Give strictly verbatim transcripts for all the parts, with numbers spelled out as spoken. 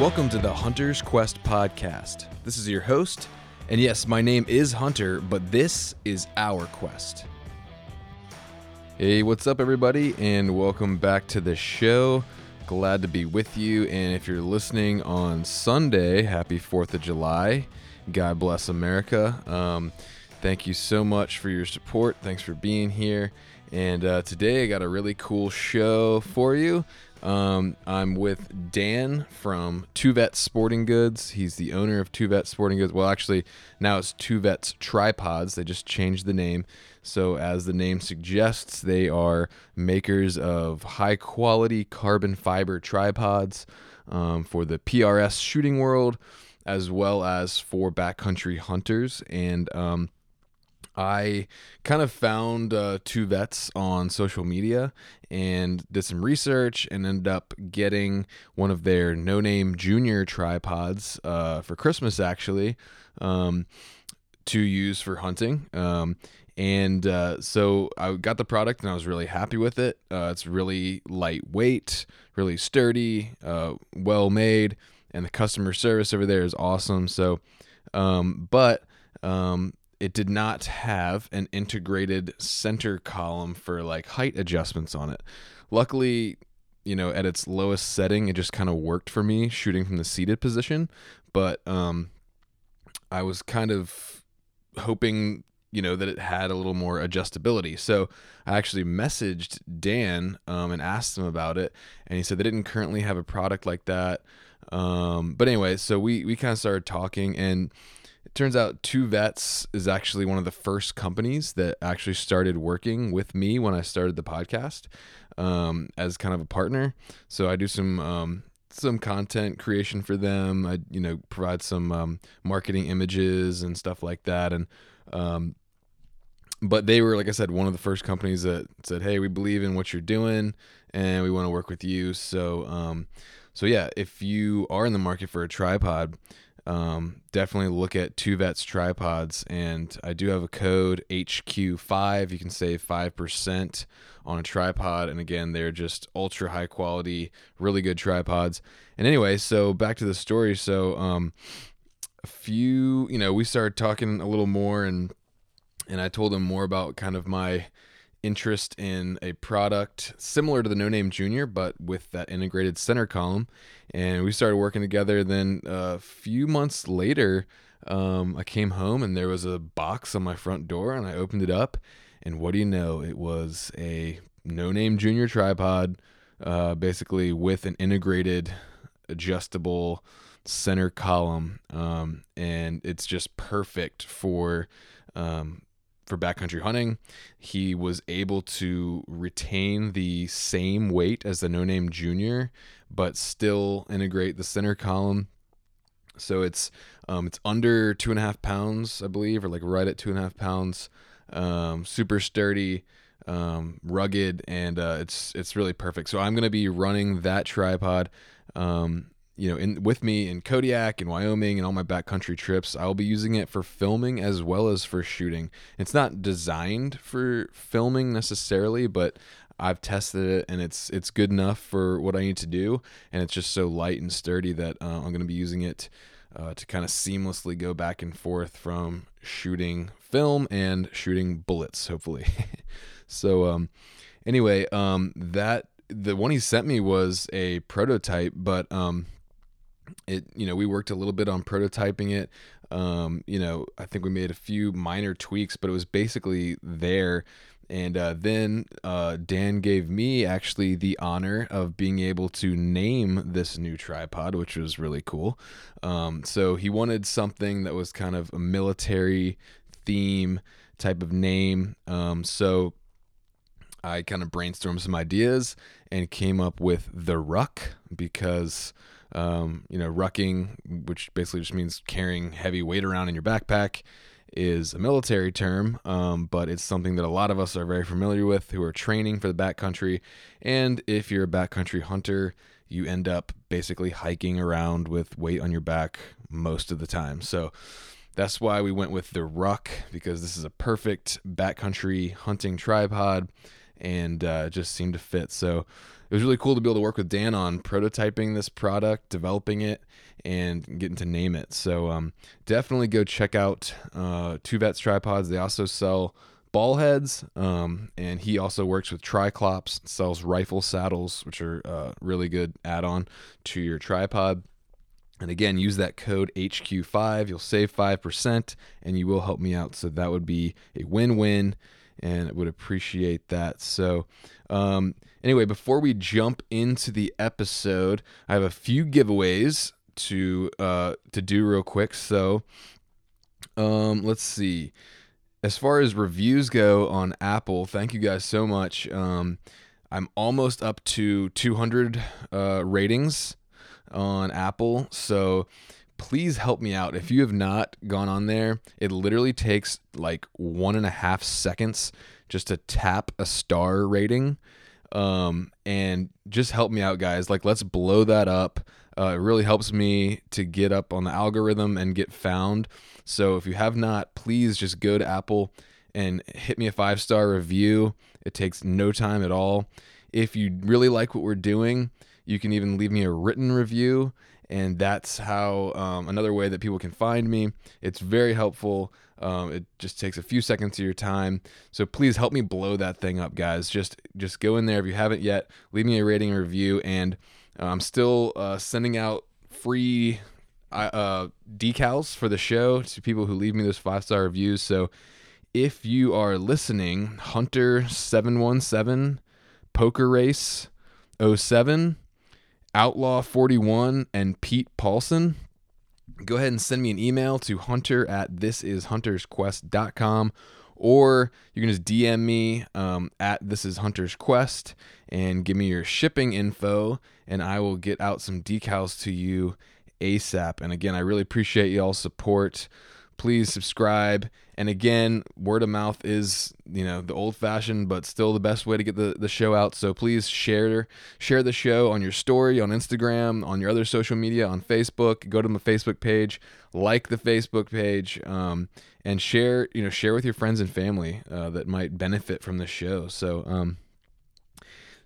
Welcome to the Hunter's Quest podcast. This is your host, and yes, my name is Hunter, but this is our quest. Hey, what's up everybody, and welcome back to the show. Glad to be with you, and if you're listening on Sunday, happy fourth of July. God bless America. Um, thank you so much for your support. Thanks for being here, and uh, today I got a really cool show for you. Um, I'm with Dan from Two Vets Sporting Goods. He's the owner of Two Vets Sporting Goods. Well, actually, now it's Two Vets Tripods. They just changed the name. So as the name suggests, they are makers of high-quality carbon fiber tripods um, for the P R S shooting world, as well as for backcountry hunters. And um, I kind of found uh, Two Vets on social media and did some research and ended up getting one of their No Name Junior tripods uh, for Christmas, actually, um, to use for hunting. Um, and uh, so I got the product and I was really happy with it. Uh, it's really lightweight, really sturdy, uh, well made, and the customer service over there is awesome. So, um, but... Um, It did not have an integrated center column for like height adjustments on it. Luckily, you know, at its lowest setting, it just kind of worked for me shooting from the seated position. But um, I was kind of hoping, you know, that it had a little more adjustability. So I actually messaged Dan um, and asked him about it. And he said they didn't currently have a product like that. Um, but anyway, so we, we kind of started talking, and it turns out Two Vets is actually one of the first companies that actually started working with me when I started the podcast um, as kind of a partner. So I do some um, some content creation for them. I you know provide some um, marketing images and stuff like that. And um, but they were, like I said, one of the first companies that said, "Hey, we believe in what you're doing, and we want to work with you." So um, so yeah, if you are in the market for a tripod, Um, definitely look at Two Vets Tripods, and I do have a code H Q five. You can save five percent on a tripod, and again, they're just ultra high quality, really good tripods. And anyway, so back to the story. So um, a few, you know, we started talking a little more, and and I told him more about kind of my interest in a product similar to the No Name Junior, but with that integrated center column. And we started working together. Then a few months later, um, I came home and there was a box on my front door, and I opened it up, and what do you know? It was a No Name Junior tripod, uh, basically with an integrated adjustable center column. Um, and it's just perfect for, um, for backcountry hunting. He was able to retain the same weight as the No Name Junior, but still integrate the center column. So it's um, it's under two and a half pounds, I believe, or like right at two and a half pounds. Um, super sturdy, um, rugged, and uh, it's it's really perfect. So I'm gonna be running that tripod, um, you know, in with me in Kodiak and Wyoming and all my backcountry trips. I'll be using it for filming as well as for shooting. It's not designed for filming necessarily, but I've tested it, and it's it's good enough for what I need to do. And it's just so light and sturdy that uh, I'm going to be using it uh, to kind of seamlessly go back and forth from shooting film and shooting bullets, hopefully. so um, anyway, um, that the one he sent me was a prototype, but um, it, you know, we worked a little bit on prototyping it. Um, you know, I think we made a few minor tweaks, but it was basically there. And, uh, then, uh, Dan gave me actually the honor of being able to name this new tripod, which was really cool. Um, so he wanted something that was kind of a military theme type of name. Um, so I kind of brainstormed some ideas and came up with the Ruck, because, um, you know, rucking, which basically just means carrying heavy weight around in your backpack, is a military term, um, but it's something that a lot of us are very familiar with who are training for the backcountry. And if you're a backcountry hunter, you end up basically hiking around with weight on your back most of the time. So that's why we went with the Ruck, because this is a perfect backcountry hunting tripod and uh, just seemed to fit. So it was really cool to be able to work with Dan on prototyping this product, developing it, and getting to name it. So um, definitely go check out uh, Two Vets Tripods. They also sell ball heads, um, and he also works with Triclops, sells rifle saddles, which are uh, really good add-on to your tripod. And again, use that code H Q five. You'll save five percent, and you will help me out. So that would be a win-win, and I would appreciate that. So um, anyway, before we jump into the episode, I have a few giveaways to uh, to do real quick. So um, let's see. As far as reviews go on Apple, thank you guys so much. Um, I'm almost up to two hundred uh, ratings on Apple, so please help me out. If you have not gone on there, it literally takes like one and a half seconds just to tap a star rating. Um, and just help me out, guys. Like, let's blow that up. Uh, it really helps me to get up on the algorithm and get found. So if you have not, please just go to Apple and hit me a five-star review. It takes no time at all. If you really like what we're doing, you can even leave me a written review. And that's how um, another way that people can find me. It's very helpful. Um, it just takes a few seconds of your time. So please help me blow that thing up, guys. Just just go in there if you haven't yet. Leave me a rating and review. And I'm still uh, sending out free uh, decals for the show to people who leave me those five-star reviews. So if you are listening, Hunter seven one seven, Poker Race oh seven, Outlaw forty-one, and Pete Paulson, go ahead and send me an email to hunter at thisishuntersquest dot com, or you can just D M me um, at thisishuntersquest and give me your shipping info, and I will get out some decals to you ASAP. And again, I really appreciate y'all's support. Please subscribe. And again, word of mouth is, you know, the old fashioned, but still the best way to get the, the show out. So please share, share the show on your story, on Instagram, on your other social media, on Facebook. Go to my Facebook page, like the Facebook page, um, and share, you know, share with your friends and family uh, that might benefit from the show. So, um,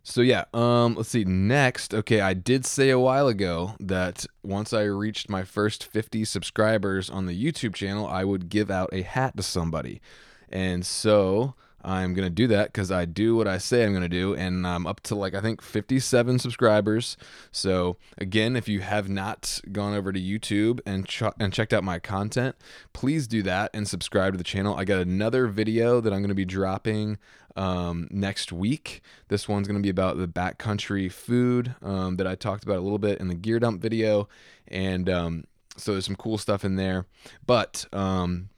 So yeah, um, let's see. Next, okay, I did say a while ago that once I reached my first fifty subscribers on the YouTube channel, I would give out a hat to somebody. And so I'm going to do that because I do what I say I'm going to do, and I'm up to like, I think, fifty-seven subscribers. So again, if you have not gone over to YouTube and ch- and checked out my content, please do that and subscribe to the channel. I got another video that I'm going to be dropping Um, next week. This one's going to be about the backcountry food um, that I talked about a little bit in the gear dump video. And um, so there's some cool stuff in there. But um,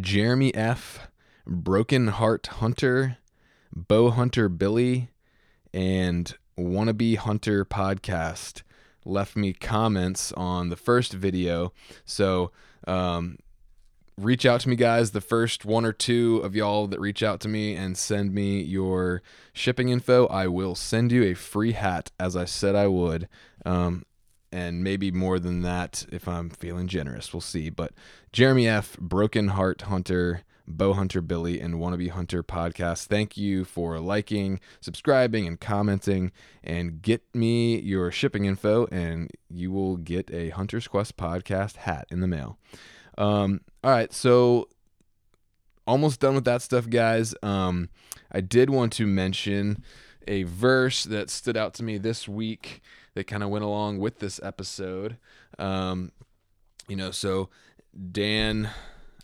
Jeremy F, Broken Heart Hunter, Bow Hunter Billy, and Wannabe Hunter Podcast left me comments on the first video. So um, reach out to me, guys. The first one or two of y'all that reach out to me and send me your shipping info, I will send you a free hat, as I said I would, um, and maybe more than that if I'm feeling generous. We'll see. But Jeremy F, Broken Heart Hunter, Bow Hunter Billy, and Wannabe Hunter Podcast, thank you for liking, subscribing, and commenting. And get me your shipping info, and you will get a Hunter's Quest podcast hat in the mail. Um, all right, so almost done with that stuff, guys. Um, I did want to mention a verse that stood out to me this week that kind of went along with this episode. Um, you know, so Dan,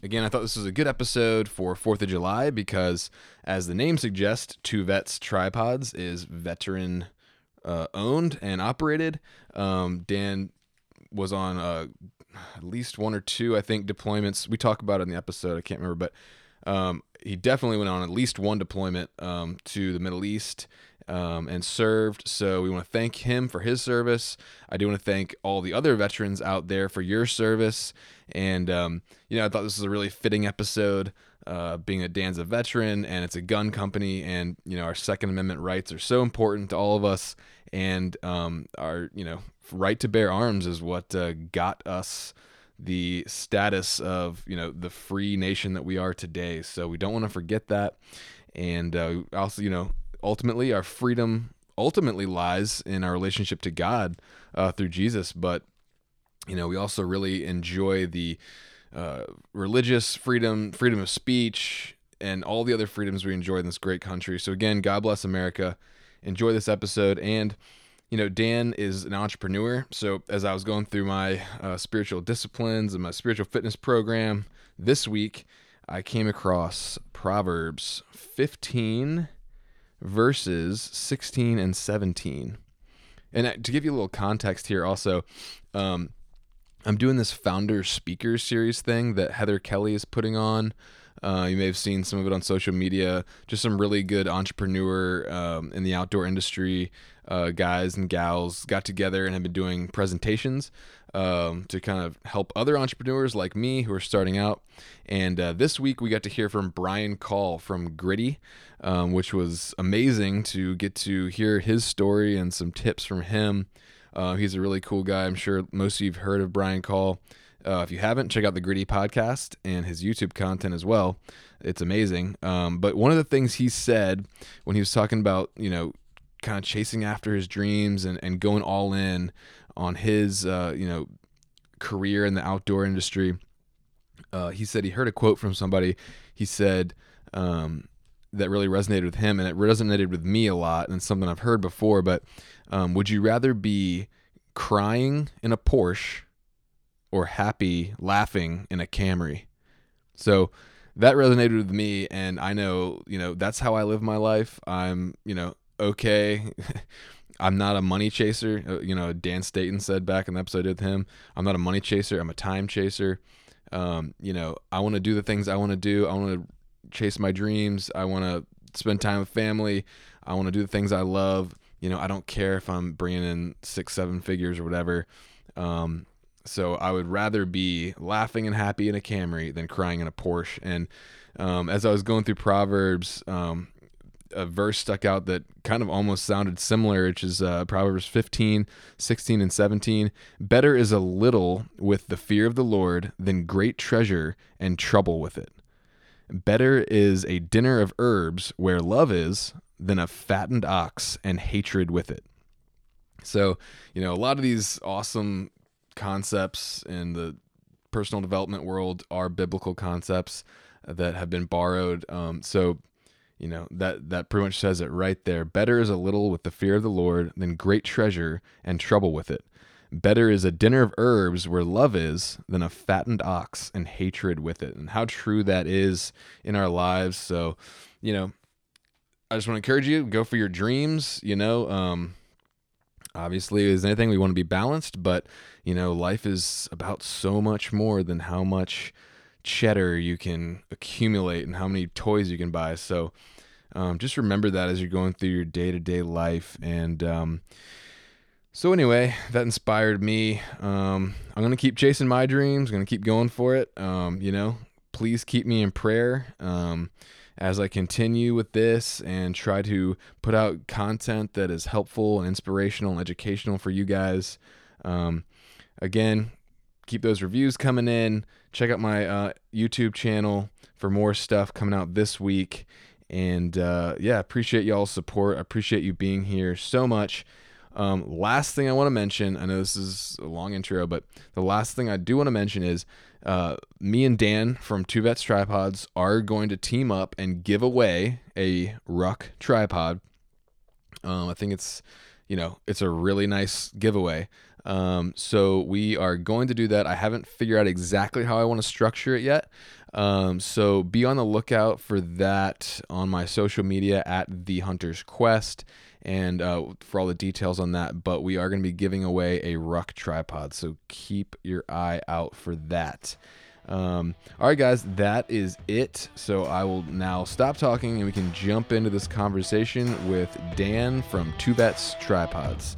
again, I thought this was a good episode for fourth of July because, as the name suggests, Two Vets Tripods is veteran uh, owned and operated. Um, Dan was on a at least one or two, I think, deployments. We talk about it in the episode. I can't remember, but um, he definitely went on at least one deployment um, to the Middle East um, and served. So we want to thank him for his service. I do want to thank all the other veterans out there for your service. And, um, you know, I thought this was a really fitting episode, uh, being that Dan's a veteran and it's a gun company, and, you know, our Second Amendment rights are so important to all of us. And um, our, you know, right to bear arms is what uh, got us the status of, you know, the free nation that we are today. So we don't want to forget that. And uh, also, you know, ultimately our freedom ultimately lies in our relationship to God uh, through Jesus. But, you know, we also really enjoy the uh, religious freedom, freedom of speech, and all the other freedoms we enjoy in this great country. So again, God bless America. Enjoy this episode. And, you know, Dan is an entrepreneur. So as I was going through my uh, spiritual disciplines and my spiritual fitness program this week, I came across Proverbs fifteen, verses sixteen and seventeen. And to give you a little context here also, um, I'm doing this founder speaker series thing that Heather Kelly is putting on. Uh, you may have seen some of it on social media, just some really good entrepreneur um, in the outdoor industry, uh, guys and gals got together and have been doing presentations um, to kind of help other entrepreneurs like me who are starting out. And uh, this week we got to hear from Brian Call from Gritty, um, which was amazing to get to hear his story and some tips from him. Uh, he's a really cool guy. I'm sure most of you have heard of Brian Call. Uh, if you haven't, check out the Gritty podcast and his YouTube content as well. It's amazing. Um, but one of the things he said when he was talking about, you know, kind of chasing after his dreams and, and going all in on his, uh, you know, career in the outdoor industry, uh, he said he heard a quote from somebody. He said um, that really resonated with him, and it resonated with me a lot, and it's something I've heard before. But um, would you rather be crying in a Porsche or happy laughing in a Camry? So that resonated with me, and I know, you know, that's how I live my life. I'm, you know, okay. I'm not a money chaser. You know, Dan Staton said back in the episode with him, I'm not a money chaser. I'm a time chaser. Um, you know, I want to do the things I want to do. I want to chase my dreams. I want to spend time with family. I want to do the things I love. You know, I don't care if I'm bringing in six, seven figures or whatever. Um, So I would rather be laughing and happy in a Camry than crying in a Porsche. And um, as I was going through Proverbs, um, a verse stuck out that kind of almost sounded similar, which is uh, Proverbs fifteen, sixteen, and seventeen. Better is a little with the fear of the Lord than great treasure and trouble with it. Better is a dinner of herbs where love is than a fattened ox and hatred with it. So, you know, a lot of these awesome concepts in the personal development world are biblical concepts that have been borrowed. Um, so, you know, that, that pretty much says it right there. Better is a little with the fear of the Lord than great treasure and trouble with it. Better is a dinner of herbs where love is than a fattened ox and hatred with it. And how true that is in our lives. So, you know, I just want to encourage you, go for your dreams, you know, um, obviously, as anything, we want to be balanced, but, you know, life is about so much more than how much cheddar you can accumulate and how many toys you can buy. So um, just remember that as you're going through your day-to-day life. And um, so anyway, that inspired me. Um, I'm going to keep chasing my dreams. I'm going to keep going for it. Um, you know, please keep me in prayer Um as I continue with this and try to put out content that is helpful and inspirational and educational for you guys. Um, again, keep those reviews coming in. Check out my uh, YouTube channel for more stuff coming out this week. And uh, yeah, appreciate y'all's support. I appreciate you being here so much. Um, last thing I want to mention, I know this is a long intro, but the last thing I do want to mention is uh, me and Dan from Two Vets Tripods are going to team up and give away a Ruck tripod. Um, I think it's, you know, it's a really nice giveaway. Um, so we are going to do that. I haven't figured out exactly how I want to structure it yet. Um, so be on the lookout for that on my social media at The Hunter's Quest, and uh, for all the details on that. But we are going to be giving away a Ruck tripod, so keep your eye out for that. Um, all right, guys, that is it. So I will now stop talking and we can jump into this conversation with Dan from Two Vets Tripods.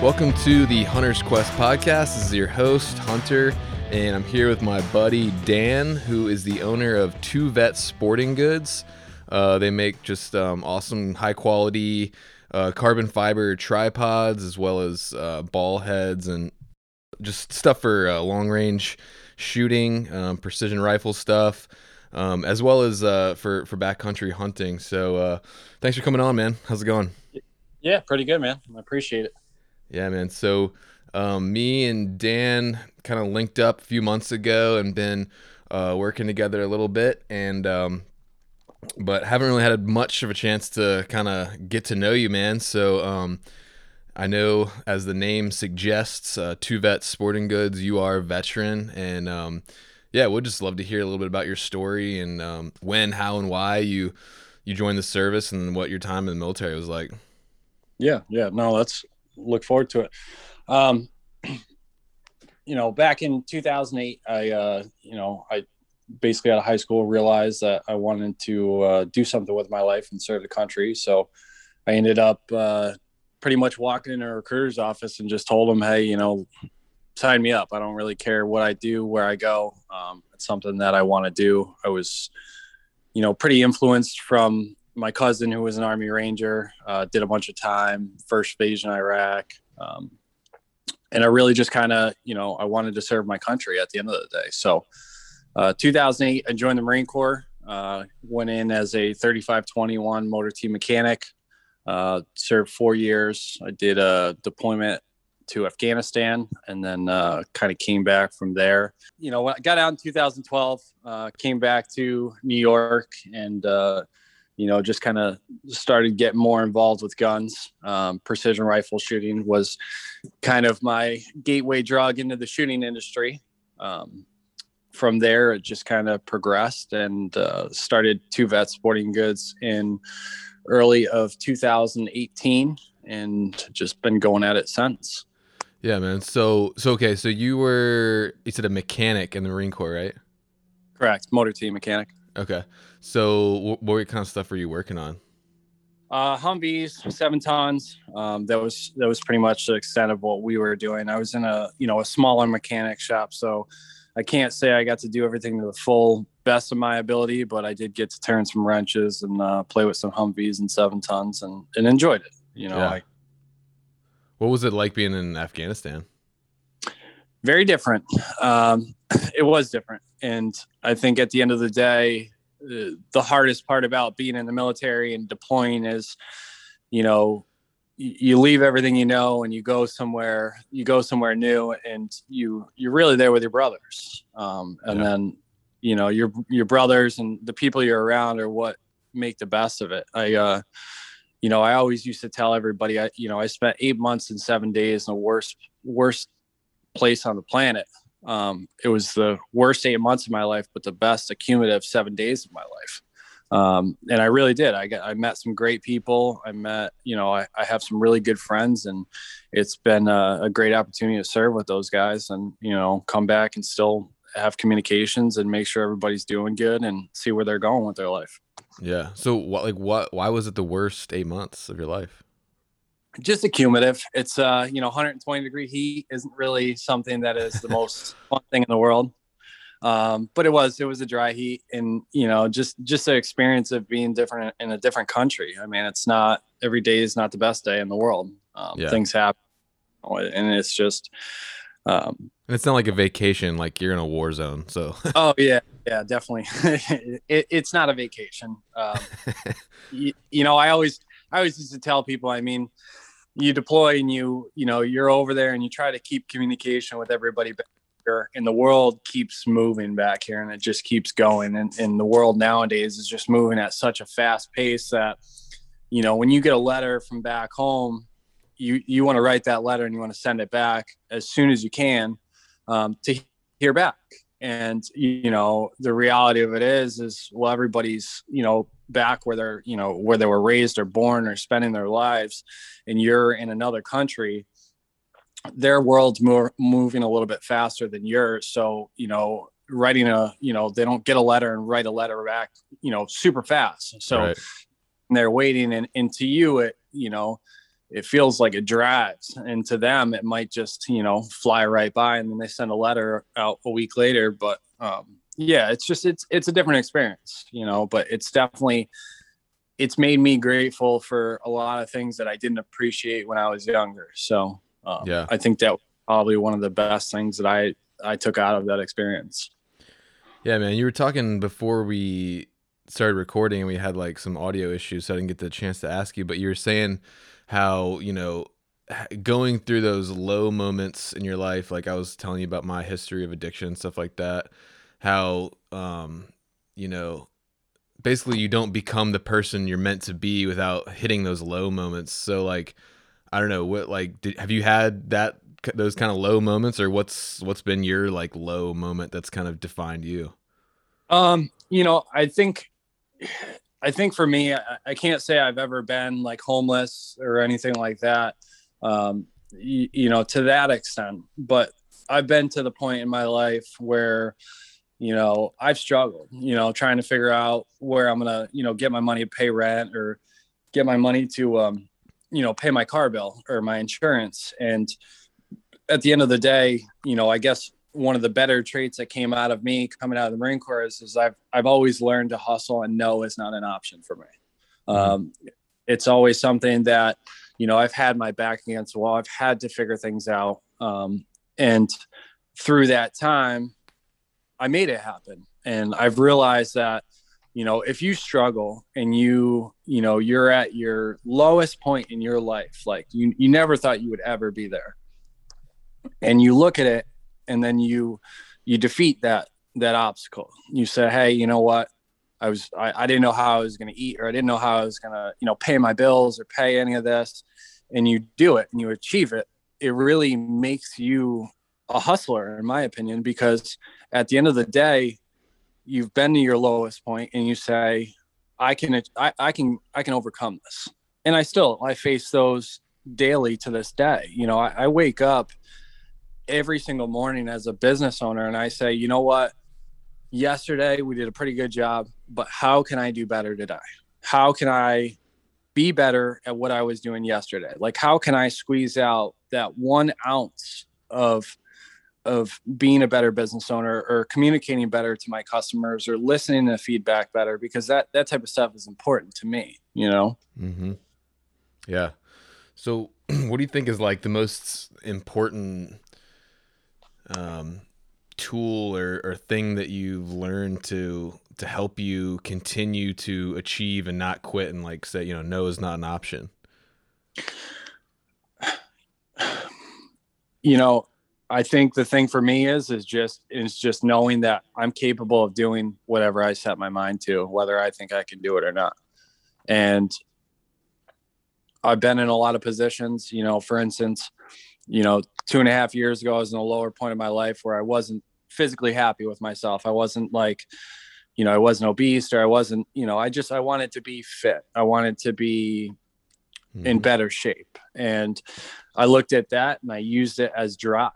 Welcome to the Hunter's Quest podcast. This is your host, Hunter, and I'm here with my buddy, Dan, who is the owner of Two Vets Sporting Goods. Uh, they make just um, awesome, high-quality uh, carbon fiber tripods, as well as uh, ball heads and just stuff for uh, long-range shooting, um, precision rifle stuff, um, as well as uh, for, for backcountry hunting. So uh, thanks for coming on, man. How's it going? Yeah, pretty good, man. I appreciate it. Yeah, man. So um, me and Dan kind of linked up a few months ago and been uh, working together a little bit, and um, but haven't really had much of a chance to kind of get to know you, man. So um, I know, as the name suggests, uh, Two Vets Sporting Goods, you are a veteran, and um, yeah, we'd just love to hear a little bit about your story and um, when, how, and why you you joined the service and what your time in the military was like. Yeah, yeah. No, that's... look forward to it. Um, you know, back in two thousand eight, I, uh, you know, I basically out of high school realized that I wanted to uh, do something with my life and serve the country. So I ended up uh, pretty much walking into a recruiter's office and just told them, hey, you know, sign me up. I don't really care what I do, where I go. Um, it's something that I want to do. I was, you know, pretty influenced from my cousin, who was an Army Ranger, uh, did a bunch of time, first invasion Iraq. Um, and I really just kind of, you know, I wanted to serve my country at the end of the day. So uh, two thousand eight, I joined the Marine Corps, uh, went in as a thirty-five twenty-one motor team mechanic, uh, served four years. I did a deployment to Afghanistan and then uh, kind of came back from there. You know, when I got out in two thousand twelve, uh, came back to New York and, uh, you know, just kind of started getting more involved with guns. Um, precision rifle shooting was kind of my gateway drug into the shooting industry. Um, from there, it just kind of progressed and uh, started Two Vets Sporting Goods in early of two thousand eighteen and just been going at it since. Yeah, man. So, so okay, so you were, you said a mechanic in the Marine Corps, right? Correct. Motor team mechanic. Okay. So what, what kind of stuff were you working on? Uh, Humvees, seven tons. Um, that was, that was pretty much the extent of what we were doing. I was in a, you know, a smaller mechanic shop, so I can't say I got to do everything to the full best of my ability, but I did get to turn some wrenches and uh, play with some Humvees and seven tons and, and enjoyed it. You know, yeah. I, what was it like being in Afghanistan? Very different. Um, it was different. And I think at the end of the day, uh, the hardest part about being in the military and deploying is, you know, y- you leave everything, you know, and you go somewhere, you go somewhere new and you, you're really there with your brothers. Um, and yeah. then, you know, your, your brothers and the people you're around are what make the best of it. I, uh, you know, I always used to tell everybody, I, you know, I spent eight months and seven days in the worst, worst place on the planet. Um, it was the worst eight months of my life, but the best accumulative seven days of my life. Um, and I really did. I got, I met some great people. I met, you know, I, I have some really good friends, and it's been a, a great opportunity to serve with those guys and, you know, come back and still have communications and make sure everybody's doing good and see where they're going with their life. Yeah. So what, like what, why was it the worst eight months of your life? Just accumulative. It's, uh, you know, one hundred twenty degree heat isn't really something that is the most fun thing in the world. Um, but it was, it was a dry heat and, you know, just, just the experience of being different in a different country. I mean, it's not, every day is not the best day in the world. Um, yeah. Things happen and it's just, um, and it's not like a vacation, like you're in a war zone. So, oh yeah, yeah, definitely. it, it's not a vacation. Um, you, you know, I always, I always used to tell people, I mean, you deploy and you, you know, you're over there and you try to keep communication with everybody back here, and the world keeps moving back here and it just keeps going. And, and the world nowadays is just moving at such a fast pace that, you know, when you get a letter from back home, you, you want to write that letter and you want to send it back as soon as you can um, to hear back. And, you know, the reality of it is, is, well, everybody's, you know, back where they're, you know, where they were raised or born or spending their lives, and you're in another country, their world's more moving a little bit faster than yours. So, you know, writing a, you know, they don't get a letter and write a letter back, you know, super fast. So right. they're waiting, and, and to you, it, you know, it feels like it drags, and to them it might just, you know, fly right by, and then they send a letter out a week later. But um yeah, it's just, it's it's a different experience, you know. But it's definitely, it's made me grateful for a lot of things that I didn't appreciate when I was younger. So um, yeah, I think that was probably one of the best things that I I took out of that experience. Yeah, man, you were talking before we started recording, and we had like some audio issues, so I didn't get the chance to ask you, but you were saying how, you know, going through those low moments in your life, like I was telling you about my history of addiction and stuff like that, how, um, you know, basically you don't become the person you're meant to be without hitting those low moments. So like, I don't know what, like, did, have you had that, those kind of low moments, or what's, what's been your like low moment that's kind of defined you? Um, you know, I think, I think for me, I can't say I've ever been like homeless or anything like that, um, you, you know, to that extent. But I've been to the point in my life where, you know, I've struggled, you know, trying to figure out where I'm going to, you know, get my money to pay rent, or get my money to, um, you know, pay my car bill or my insurance. And at the end of the day, you know, I guess one of the better traits that came out of me coming out of the Marine Corps is, is I've, I've always learned to hustle, and no is not an option for me. Um, it's always something that, you know, I've had my back against the wall. I've had to figure things out. Um, and through that time, I made it happen. And I've realized that, you know, if you struggle and you, you know, you're at your lowest point in your life, like you, you never thought you would ever be there, and you look at it, and then you, you defeat that, that obstacle. You say, hey, you know what? I was, I, I didn't know how I was going to eat, or I didn't know how I was going to, you know, pay my bills or pay any of this. And you do it and you achieve it. It really makes you a hustler, in my opinion, because at the end of the day, you've been to your lowest point and you say, I can, I, I can, I can overcome this. And I still, I face those daily to this day. You know, I, I wake up every single morning as a business owner, and I say, you know what, yesterday we did a pretty good job, but how can I do better today? How can I be better at what I was doing yesterday? Like, how can I squeeze out that one ounce of, of being a better business owner, or communicating better to my customers, or listening to feedback better? Because that, that type of stuff is important to me, you know? Mm-hmm. Yeah. So what do you think is like the most important um, tool or, or thing that you've learned to, to help you continue to achieve and not quit, and like say, you know, no is not an option? You know, I think the thing for me is, is just, is just knowing that I'm capable of doing whatever I set my mind to, whether I think I can do it or not. And I've been in a lot of positions, you know, for instance, you know, two and a half years ago, I was in a lower point of my life where I wasn't physically happy with myself. I wasn't like, you know, I wasn't obese, or I wasn't, you know, I just, I wanted to be fit. I wanted to be mm-hmm. in better shape. And I looked at that and I used it as drive.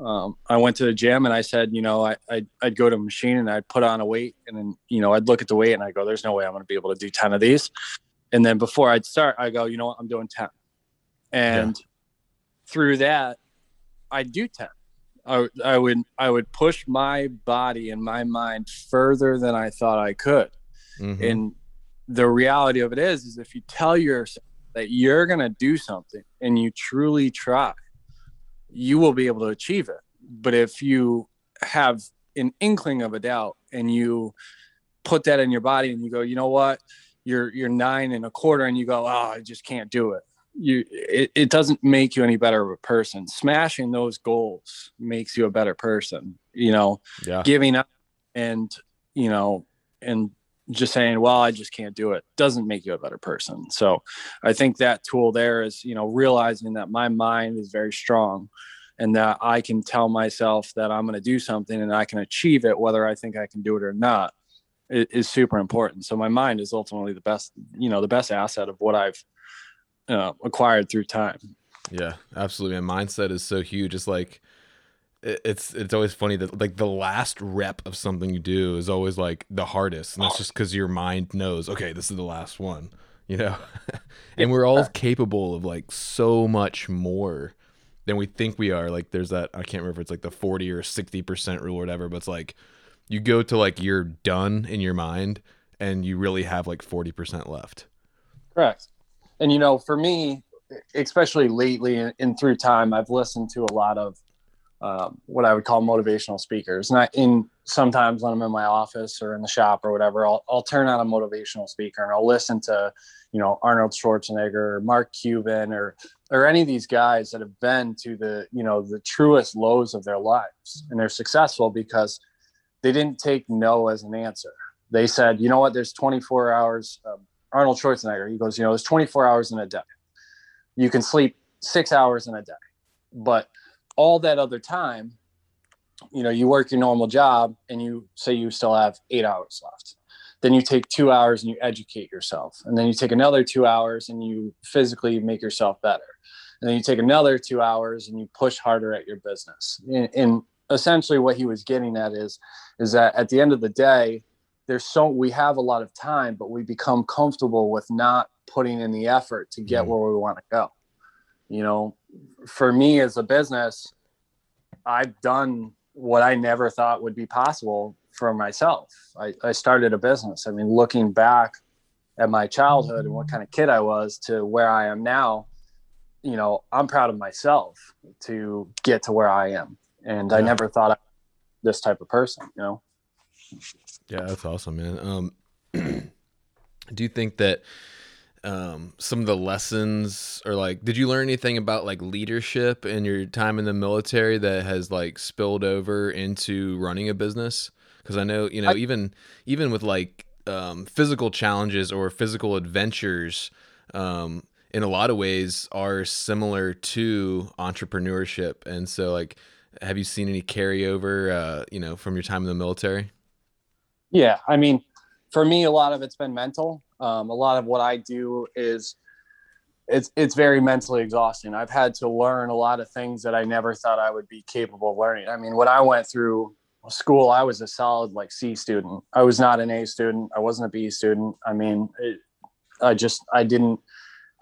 Um, I went to the gym and I said, you know, I, I'd, I'd go to a machine and I'd put on a weight, and then, you know, I'd look at the weight and I go, there's no way I'm going to be able to do ten of these. And then before I'd start, I go, you know what, I'm doing ten. And yeah. Through that, I do ten. I, I would I would push my body and my mind further than I thought I could. Mm-hmm. And the reality of it is, is if you tell yourself that you're going to do something and you truly try, you will be able to achieve it. But if you have an inkling of a doubt and you put that in your body and you go, you know what, you're you're nine and a quarter, and you go, oh, I just can't do it. You, it, it doesn't make you any better of a person. Smashing those goals makes you a better person, you know, yeah. Giving up and, you know, and just saying, well, I just can't do it, doesn't make you a better person. So I think that tool there is, you know, realizing that my mind is very strong and that I can tell myself that I'm going to do something and I can achieve it, whether I think I can do it or not, is, is super important. So my mind is ultimately the best, you know, the best asset of what I've uh, acquired through time. Yeah, absolutely. And mindset is so huge. It's like, it's, it's always funny that like the last rep of something you do is always like the hardest. And that's just because your mind knows, okay, this is the last one, you know, and we're all capable of like so much more than we think we are. Like there's that, I can't remember if it's like the forty or sixty percent rule or whatever, but it's like you go to like, you're done in your mind and you really have like forty percent left. Correct. And, you know, for me, especially lately and, and through time, I've listened to a lot of um, what I would call motivational speakers. And I, in sometimes when I'm in my office or in the shop or whatever, I'll, I'll turn on a motivational speaker and I'll listen to, you know, Arnold Schwarzenegger or Mark Cuban or, or any of these guys that have been to the, you know, the truest lows of their lives, and they're successful because they didn't take no as an answer. They said, you know what, there's twenty-four hours. Um, Arnold Schwarzenegger, he goes, you know, there's twenty-four hours in a day. You can sleep six hours in a day, but all that other time, you know, you work your normal job and you say you still have eight hours left. Then you take two hours and you educate yourself. And then you take another two hours and you physically make yourself better. And then you take another two hours and you push harder at your business. And, and essentially what he was getting at is, is that at the end of the day, there's so, we have a lot of time, but we become comfortable with not putting in the effort to get where we want to go. You know, for me as a business, I've done what I never thought would be possible for myself. I, I started a business. I mean, looking back at my childhood and what kind of kid I was to where I am now, you know, I'm proud of myself to get to where I am. And yeah. I never thought I was this type of person, you know? Yeah, that's awesome, man. Um, do you think that, um, some of the lessons or like, did you learn anything about like leadership and your time in the military that has like spilled over into running a business? Cause I know, you know, I, even, even with like, um, physical challenges or physical adventures, um, in a lot of ways are similar to entrepreneurship. And so like, have you seen any carryover, uh, you know, from your time in the military? Yeah. I mean, for me, a lot of it's been mental. Um, a lot of what I do is it's, it's very mentally exhausting. I've had to learn a lot of things that I never thought I would be capable of learning. I mean, when I went through school, I was a solid like C student. I was not an A student. I wasn't a B student. I mean, it, I just, I didn't,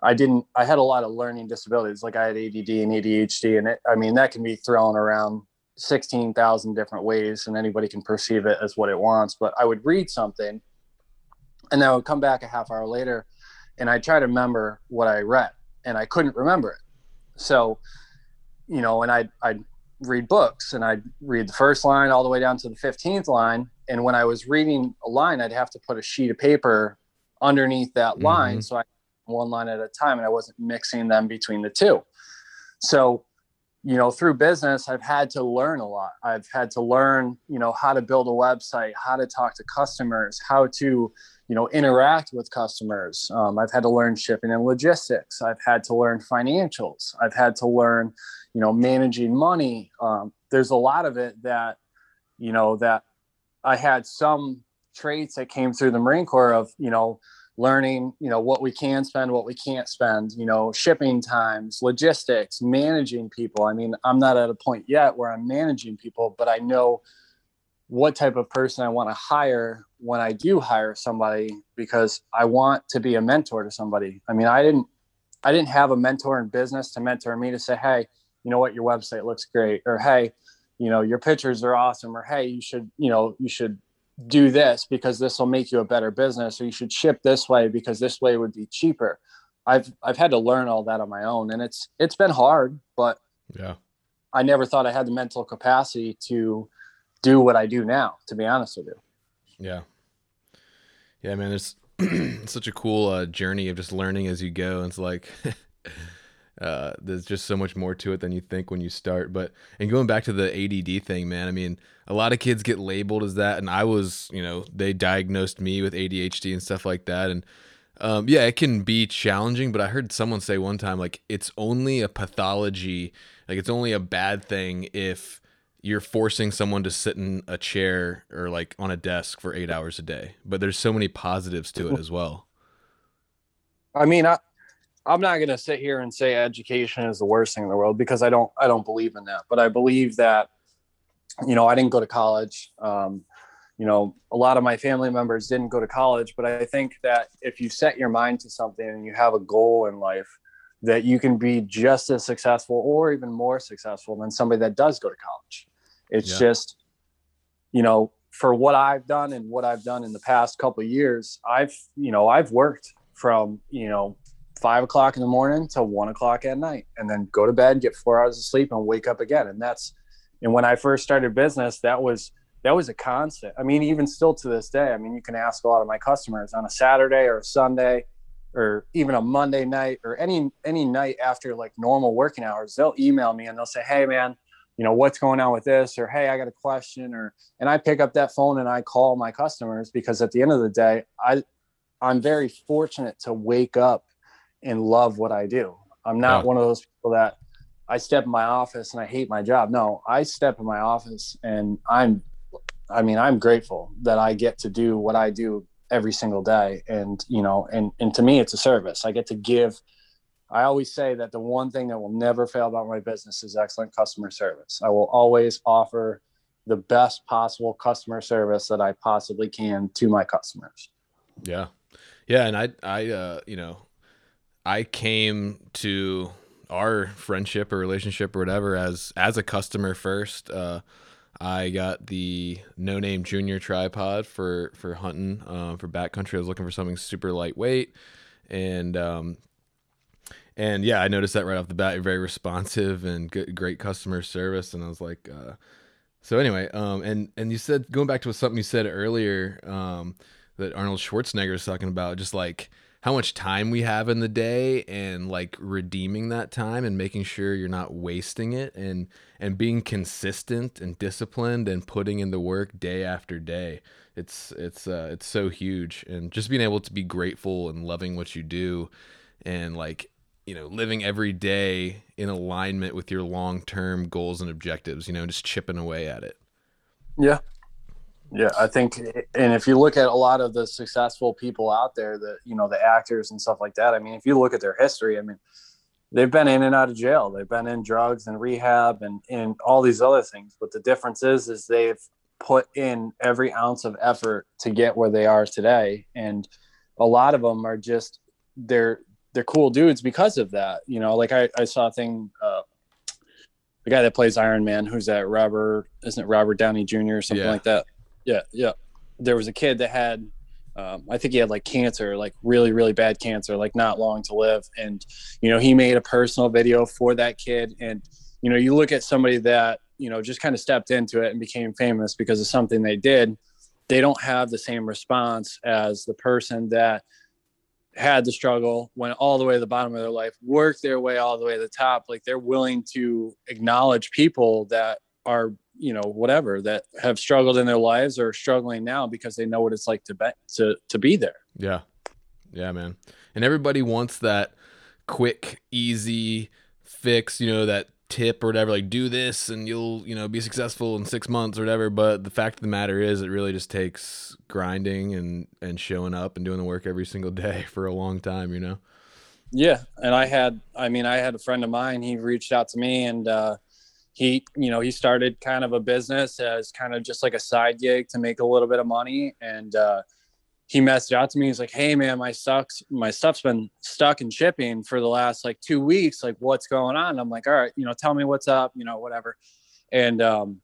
I didn't, I had a lot of learning disabilities. Like I had A D D and A D H D, and it, I mean, that can be thrown around sixteen thousand different ways and anybody can perceive it as what it wants. But I would read something and then I would come back a half hour later and I try to remember what I read and I couldn't remember it. So, you know, and I'd, I'd read books and I'd read the first line all the way down to the fifteenth line. And when I was reading a line, I'd have to put a sheet of paper underneath that mm-hmm. line. So I one line at a time and I wasn't mixing them between the two. So, you know, through business, I've had to learn a lot. I've had to learn, you know, how to build a website, how to talk to customers, how to, you know, interact with customers. Um, I've had to learn shipping and logistics. I've had to learn financials. I've had to learn, you know, managing money. Um, there's a lot of it that, you know, that I had some traits that came through the Marine Corps of, you know, learning, you know, what we can spend, what we can't spend, you know, shipping times, logistics, managing people. I mean, I'm not at a point yet where I'm managing people, but I know what type of person I want to hire when I do hire somebody, because I want to be a mentor to somebody. I mean, I didn't, I didn't have a mentor in business to mentor me to say, hey, you know what, your website looks great, or hey, you know, your pictures are awesome, or hey, you should, you know, you should do this because this will make you a better business, or you should ship this way because this way would be cheaper. I've, I've had to learn all that on my own, and it's, it's been hard, but yeah, I never thought I had the mental capacity to do what I do now, to be honest with you. Yeah. Yeah, man, it's such a cool uh, journey of just learning as you go. And it's like, uh, there's just so much more to it than you think when you start. But, and going back to the A D D thing, man, I mean, a lot of kids get labeled as that. And I was, you know, they diagnosed me with A D H D and stuff like that. And um, yeah, it can be challenging, but I heard someone say one time, like, it's only a pathology Like, it's only a bad thing if you're forcing someone to sit in a chair or like on a desk for eight hours a day. But there's so many positives to it as well. I mean, I, I'm not going to sit here and say education is the worst thing in the world, because I don't, I don't believe in that. But I believe that, you know, I didn't go to college. Um, you know, a lot of my family members didn't go to college, but I think that if you set your mind to something and you have a goal in life, that you can be just as successful or even more successful than somebody that does go to college. It's yeah. just, you know, for what I've done and what I've done in the past couple of years, I've, you know, I've worked from, you know, five o'clock in the morning to one o'clock at night, and then go to bed, get four hours of sleep, and wake up again. And that's, and when I first started business, that was, that was a constant. I mean, even still to this day, I mean, you can ask a lot of my customers on a Saturday or a Sunday, or even a Monday night, or any any night after like normal working hours, they'll email me and they'll say, hey man, you know, what's going on with this? Or, hey, I got a question. Or, and I pick up that phone and I call my customers, because at the end of the day, I, I'm very fortunate to wake up and love what I do. I'm not yeah. one of those people that I step in my office and I hate my job. No, I step in my office and I'm, I mean, I'm grateful that I get to do what I do every single day. And, you know, and, and to me, it's a service. I get to give. I always say that the one thing that will never fail about my business is excellent customer service. I will always offer the best possible customer service that I possibly can to my customers. Yeah. Yeah. And I, I, uh, you know, I came to our friendship or relationship or whatever as, as a customer first. uh, I got the No Name Junior tripod for, for hunting, uh, for backcountry. I was looking for something super lightweight. And, um, and yeah, I noticed that right off the bat, very responsive and good, great customer service. And I was like, uh, so anyway, um, and, and you said, going back to something you said earlier, um, that Arnold Schwarzenegger was talking about, just like how much time we have in the day and like redeeming that time and making sure you're not wasting it, and, and being consistent and disciplined and putting in the work day after day. It's, it's, uh, it's so huge. And just being able to be grateful and loving what you do, and like, you know, living every day in alignment with your long-term goals and objectives, you know, just chipping away at it. Yeah. Yeah. I think, and if you look at a lot of the successful people out there, that, you know, the actors and stuff like that, I mean, if you look at their history, I mean, they've been in and out of jail, they've been in drugs and rehab and, and all these other things. But the difference is, is they've put in every ounce of effort to get where they are today. And a lot of them are just, they're, they're cool dudes because of that. You know, like I, I saw a thing, uh, the guy that plays Iron Man, who's that Robert, isn't it Robert Downey Junior or something yeah. like that? Yeah. Yeah. There was a kid that had, um, I think he had like cancer, like really, really bad cancer, like not long to live. And, you know, he made a personal video for that kid. And, you know, you look at somebody that, you know, just kind of stepped into it and became famous because of something they did. They don't have the same response as the person that had the struggle, went all the way to the bottom of their life, worked their way all the way to the top. Like, they're willing to acknowledge people that are, you know, whatever, that have struggled in their lives or struggling now, because they know what it's like to be, to, to be there. Yeah. Yeah, man. And everybody wants that quick, easy fix, you know, that tip or whatever, like do this and you'll, you know, be successful in six months or whatever. But the fact of the matter is, it really just takes grinding and, and showing up and doing the work every single day for a long time, you know? Yeah. And I had, I mean, I had a friend of mine, he reached out to me and, uh, he, you know, he started kind of a business as kind of just like a side gig to make a little bit of money. And, uh, he messaged out to me. He's like, hey man, my sucks. My stuff's been stuck in shipping for the last like two weeks. Like, what's going on? I'm like, all right, you know, tell me what's up, you know, whatever. And, um,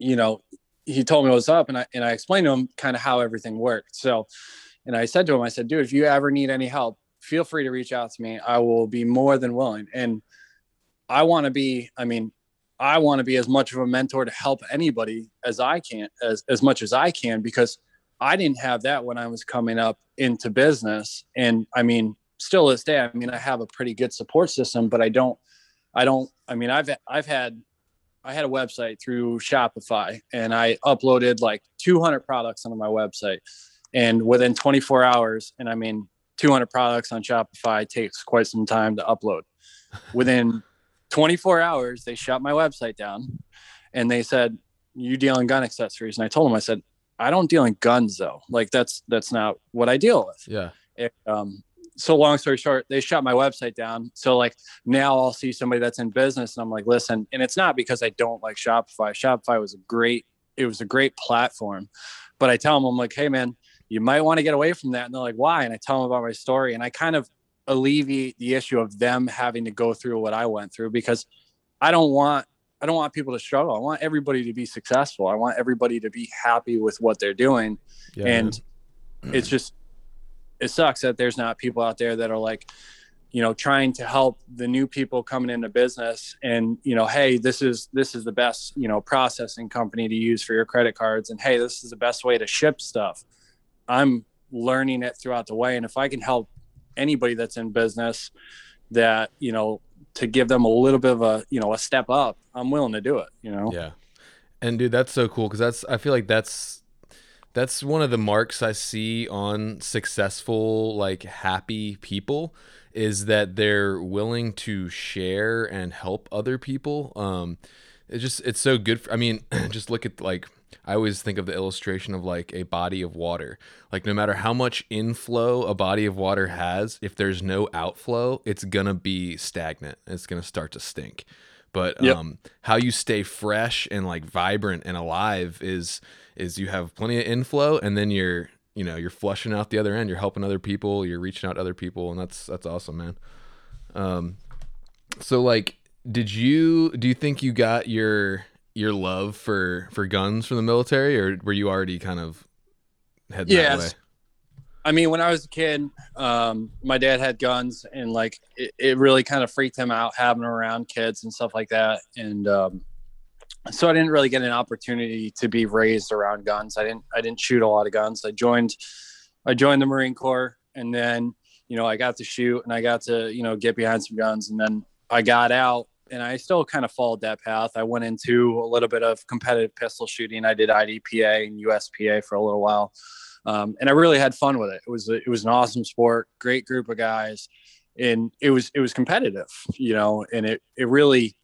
you know, he told me what's up, and I, and I explained to him kind of how everything worked. So, and I said to him, I said, dude, if you ever need any help, feel free to reach out to me. I will be more than willing. And I want to be, I mean, I want to be as much of a mentor to help anybody as I can, as, as much as I can, because I didn't have that when I was coming up into business. And I mean, still this day, I mean, I have a pretty good support system, but I don't, I don't, I mean, I've, I've had, I had a website through Shopify, and I uploaded like two hundred products onto my website, and within twenty-four hours. And I mean, two hundred products on Shopify takes quite some time to upload. Within twenty-four hours, they shot my website down and they said, you deal in gun accessories. And I told them, I said, I don't deal in guns though. Like that's, that's not what I deal with. Yeah. It, um, so long story short, they shot my website down. So like now I'll see somebody that's in business and I'm like, listen, and it's not because I don't like Shopify. Shopify was a great, it was a great platform, but I tell them, I'm like, hey man, you might want to get away from that. And they're like, why? And I tell them about my story. And I kind of alleviate the issue of them having to go through what I went through, because I don't want, I don't want people to struggle. I want everybody to be successful. I want everybody to be happy with what they're doing. Yeah, and man. It's just, it sucks that there's not people out there that are like, you know, trying to help the new people coming into business and, you know, hey, this is, this is the best, you know, processing company to use for your credit cards. And hey, this is the best way to ship stuff. I'm learning it throughout the way. And if I can help anybody that's in business that, you know, to give them a little bit of a, you know, a step up, I'm willing to do it, you know? Yeah. And dude, that's so cool. Cause that's, I feel like that's, that's one of the marks I see on successful, like happy people, is that they're willing to share and help other people. Um, it just, it's so good. For, I mean, just look at like, I always think of the illustration of like a body of water. Like no matter how much inflow a body of water has, if there's no outflow, it's going to be stagnant. It's going to start to stink. But yep. um, how you stay fresh and like vibrant and alive is, is you have plenty of inflow and then you're, you know, you're flushing out the other end, you're helping other people, you're reaching out to other people. And that's, that's awesome, man. Um, so like, did you, do you think you got your, your love for, for guns from the military, or were you already kind of heading yes. that way? I mean, when I was a kid, um, my dad had guns and like, it, it really kind of freaked him out having around kids and stuff like that. And, um, so I didn't really get an opportunity to be raised around guns. I didn't, I didn't shoot a lot of guns. I joined, I joined the Marine Corps and then, you know, I got to shoot and I got to, you know, get behind some guns, and then I got out. And I still kind of followed that path. I went into a little bit of competitive pistol shooting. I did I D P A and U S P A for a little while. Um, and I really had fun with it. It was, a, it was an awesome sport, great group of guys. And it was, it was competitive, you know, and it, it really,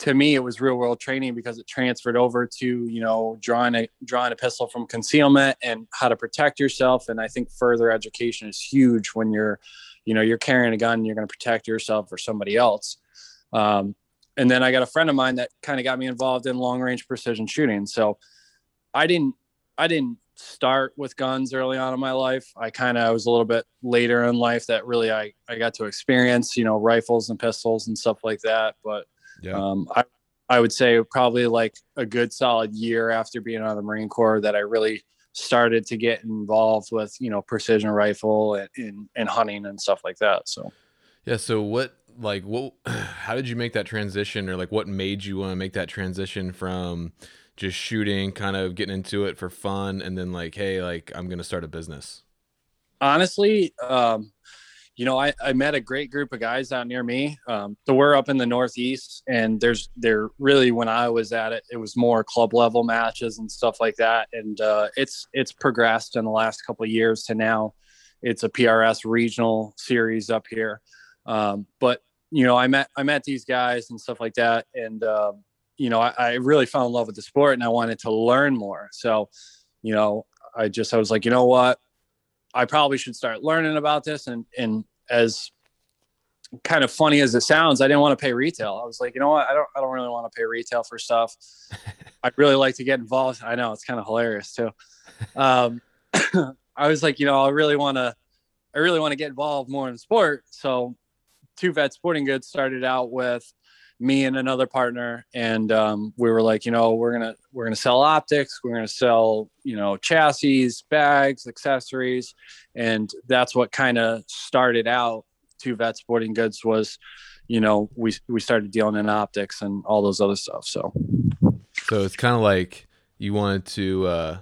to me, it was real world training, because it transferred over to, you know, drawing a, drawing a pistol from concealment and how to protect yourself. And I think further education is huge when you're, you know, you're carrying a gun and you're going to protect yourself or somebody else. Um, and then I got a friend of mine that kind of got me involved in long range precision shooting. So I didn't, I didn't start with guns early on in my life. I kind of, was a little bit later in life that really, I, I got to experience, you know, rifles and pistols and stuff like that. But, yeah. um, I, I would say probably like a good solid year after being out of the Marine Corps that I really started to get involved with, you know, precision rifle and, and, and hunting and stuff like that. So, yeah. So what, like what how did you make that transition, or like what made you want to make that transition from just shooting, kind of getting into it for fun, and then like, hey, like I'm gonna start a business? Honestly, um you know, I, I met a great group of guys out near me. Um so we're up in the Northeast, and there's there really, when I was at it, it was more club level matches and stuff like that. And uh it's it's progressed in the last couple of years to now it's a P R S regional series up here. Um, but you know, I met, I met these guys and stuff like that. And, um, you know, I, I really fell in love with the sport and I wanted to learn more. So, you know, I just, I was like, you know what, I probably should start learning about this. And, and as kind of funny as it sounds, I didn't want to pay retail. I was like, you know what, I don't, I don't really want to pay retail for stuff. I'd really like to get involved. I know it's kind of hilarious too. Um, I was like, you know, I really want to, I really want to get involved more in sport. So Two Vets Sporting Goods started out with me and another partner. And, um, we were like, you know, we're going to, we're going to sell optics. We're going to sell, you know, chassis, bags, accessories. And that's what kind of started out Two Vets Sporting Goods was, you know, we, we started dealing in optics and all those other stuff. So, so it's kind of like you wanted to, uh,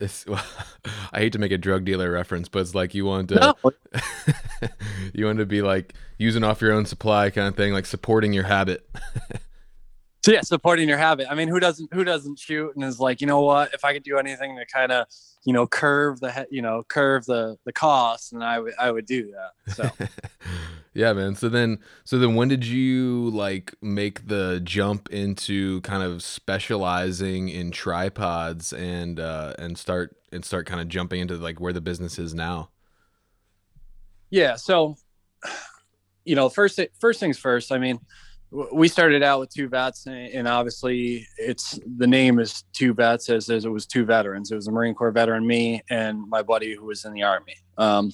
It's, well, I hate to make a drug dealer reference, but it's like you want to no. you want to be like using off your own supply kind of thing, like supporting your habit. So yeah, supporting your habit. I mean, who doesn't who doesn't shoot and is like, you know what, if I could do anything to kind of, you know, curve the you know curve the the cost, and I would I would do that. So Yeah, man. So then, so then when did you like make the jump into kind of specializing in tripods and, uh, and start, and start kind of jumping into like where the business is now? Yeah. So, you know, first, first things first, I mean, we started out with Two Vets, and obviously it's, the name is Two Vets as, as it was two veterans. It was a Marine Corps veteran, me, and my buddy who was in the Army. Um,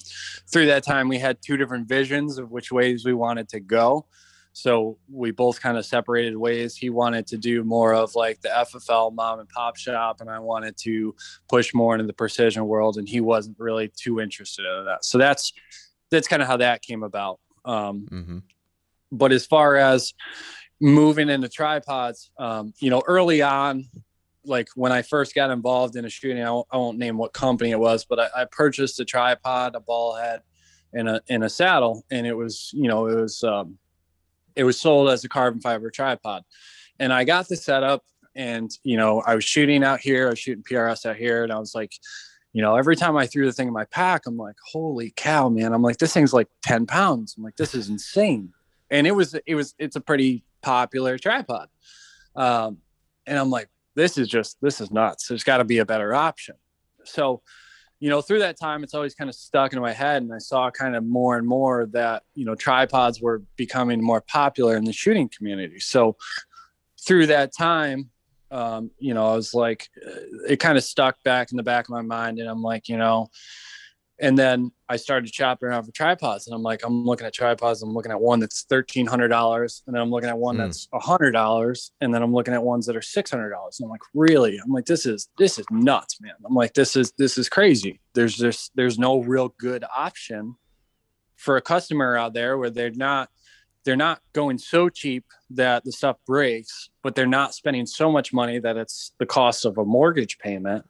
through that time, we had two different visions of which ways we wanted to go. So we both kind of separated ways. He wanted to do more of like the F F L mom and pop shop, and I wanted to push more into the precision world, and he wasn't really too interested in that. So that's, that's kind of how that came about. Um, mm-hmm. But as far as moving into tripods, um, you know, early on, like when I first got involved in a shooting, I won't, I won't name what company it was, but I, I purchased a tripod, a ball head, and a and a saddle, and it was, you know, it was um, it was sold as a carbon fiber tripod, and I got the setup, and you know, I was shooting out here, I was shooting P R S out here, and I was like, you know, every time I threw the thing in my pack, I'm like, holy cow, man! I'm like, this thing's like ten pounds. I'm like, this is insane. And it was, it was, it's a pretty popular tripod. Um, and I'm like, this is just, this is nuts. There's gotta be a better option. So, you know, through that time, it's always kind of stuck in my head. And I saw kind of more and more that, you know, tripods were becoming more popular in the shooting community. So through that time, um, you know, I was like, it kind of stuck back in the back of my mind. And I'm like, you know, and then I started shopping around for tripods, and I'm like, I'm looking at tripods. I'm looking at one that's thirteen hundred dollars, and then I'm looking at one mm. that's one hundred dollars, and then I'm looking at ones that are six hundred dollars. And I'm like, really? I'm like, this is this is nuts, man. I'm like, this is this is crazy. There's there's there's no real good option for a customer out there where they're not they're not going so cheap that the stuff breaks, but they're not spending so much money that it's the cost of a mortgage payment.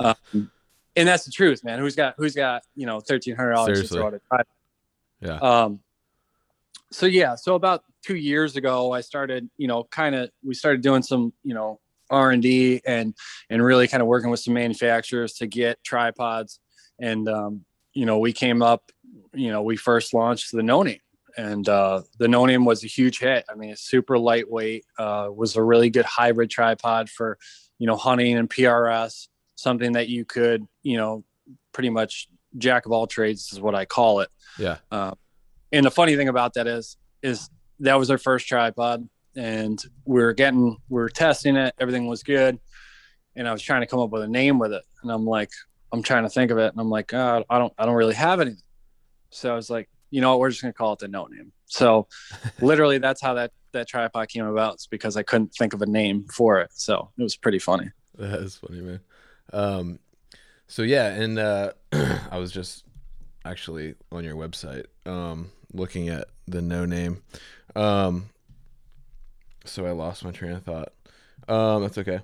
Um, And that's the truth, man. Who's got, who's got, you know, thirteen hundred dollars to throw at a tripod? Yeah. Um, so yeah, so about two years ago, I started, you know, kind of, we started doing some, you know, R and D and, and really kind of working with some manufacturers to get tripods. And, um, you know, we came up, you know, we first launched the No Name, and, uh, the No Name was a huge hit. I mean, it's super lightweight, uh, was a really good hybrid tripod for, you know, hunting and P R S. Something that you could, you know, pretty much jack of all trades is what I call it. Yeah. Um, and the funny thing about that is, is that was our first tripod, and we were getting, we were testing it. Everything was good. And I was trying to come up with a name with it. And I'm like, I'm trying to think of it. And I'm like, oh, I don't, I don't really have anything. So I was like, you know what, we're just going to call it the No Name. So literally that's how that, that tripod came about. It's because I couldn't think of a name for it. So it was pretty funny. That is funny, man. Um, so yeah, and, uh, I was just actually on your website, um, looking at the No Name. Um, so I lost my train of thought. Um, that's okay.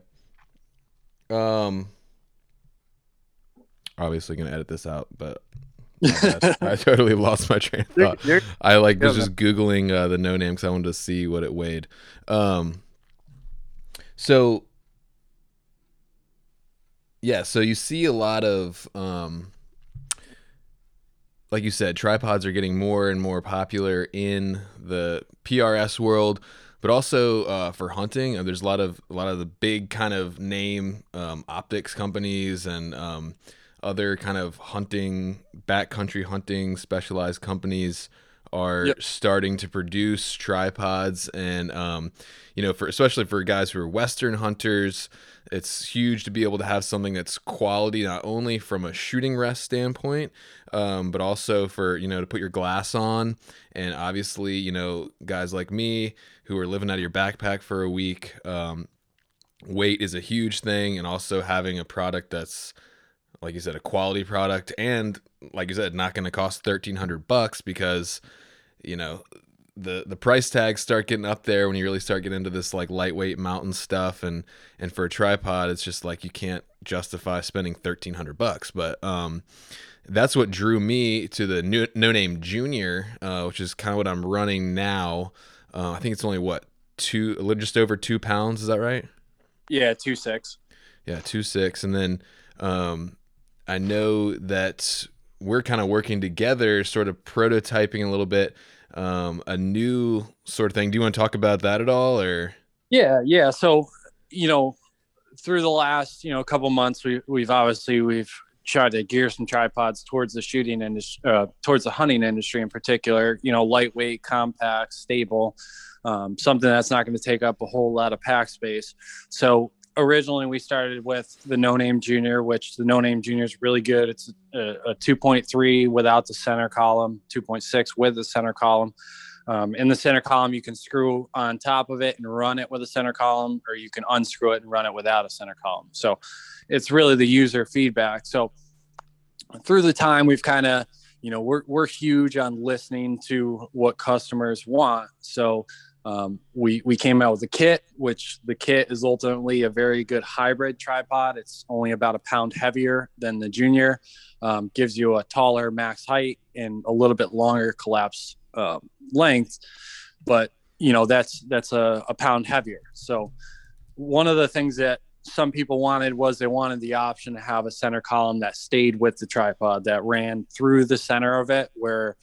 Um, obviously gonna edit this out, but I totally lost my train of thought. You're, you're, I like was just Googling, uh, the No Name, cause I wanted to see what it weighed. Um, so Yeah, so you see a lot of, um, like you said, tripods are getting more and more popular in the P R S world, but also uh, for hunting. There's a lot of a lot of the big kind of name um, optics companies and um, other kind of hunting, backcountry hunting specialized companies are yep. starting to produce tripods, and um, you know, for especially for guys who are Western hunters. It's huge to be able to have something that's quality, not only from a shooting rest standpoint, um, but also for, you know, to put your glass on. And obviously, you know, guys like me who are living out of your backpack for a week, um, weight is a huge thing. And also having a product that's, like you said, a quality product. And like you said, not going to cost thirteen hundred bucks, because, you know, the the price tags start getting up there when you really start getting into this like lightweight mountain stuff. And, and for a tripod, it's just like, you can't justify spending thirteen hundred bucks. But, um, that's what drew me to the new No Name Junior, uh, which is kind of what I'm running now. Uh, I think it's only what two, just over two pounds. Is that right? Yeah. Two six. Yeah. Two six. And then, um, I know that we're kind of working together, sort of prototyping a little bit. um, a new sort of thing. Do you want to talk about that at all, or? Yeah. Yeah. So, you know, through the last, you know, couple months, we, we've obviously, we've tried to gear some tripods towards the shooting industry, uh, towards the hunting industry in particular, you know, lightweight, compact, stable, um, something that's not going to take up a whole lot of pack space. So originally we started with the No Name Junior, which the No Name Junior is really good. It's a, a two point three without the center column, two point six with the center column. Um, in the center column, you can screw on top of it and run it with a center column, or you can unscrew it and run it without a center column. So it's really the user feedback. So through the time, we've kind of, you know, we're, we're huge on listening to what customers want. So um, we, we came out with a kit, which the kit is ultimately a very good hybrid tripod. It's only about a pound heavier than the Junior, um, gives you a taller max height and a little bit longer collapse Um, length, but you know, that's, that's a, a pound heavier. So one of the things that some people wanted was they wanted the option to have a center column that stayed with the tripod, that ran through the center of it, where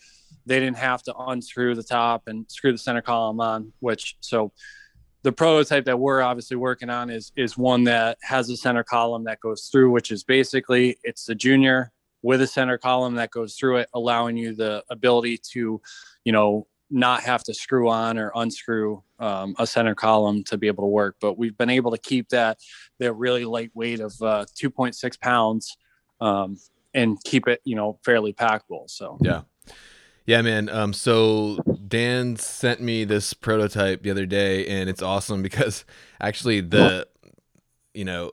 they didn't have to unscrew the top and screw the center column on, which, so the prototype that we're obviously working on is, is one that has a center column that goes through, which is basically it's the Junior with a center column that goes through it, allowing you the ability to, you know, not have to screw on or unscrew um, a center column to be able to work. But we've been able to keep that, that really light weight of uh, two point six pounds um, and keep it, you know, fairly packable. So, yeah. Yeah, man. Um, so Dan sent me this prototype the other day, and it's awesome because actually the, you know,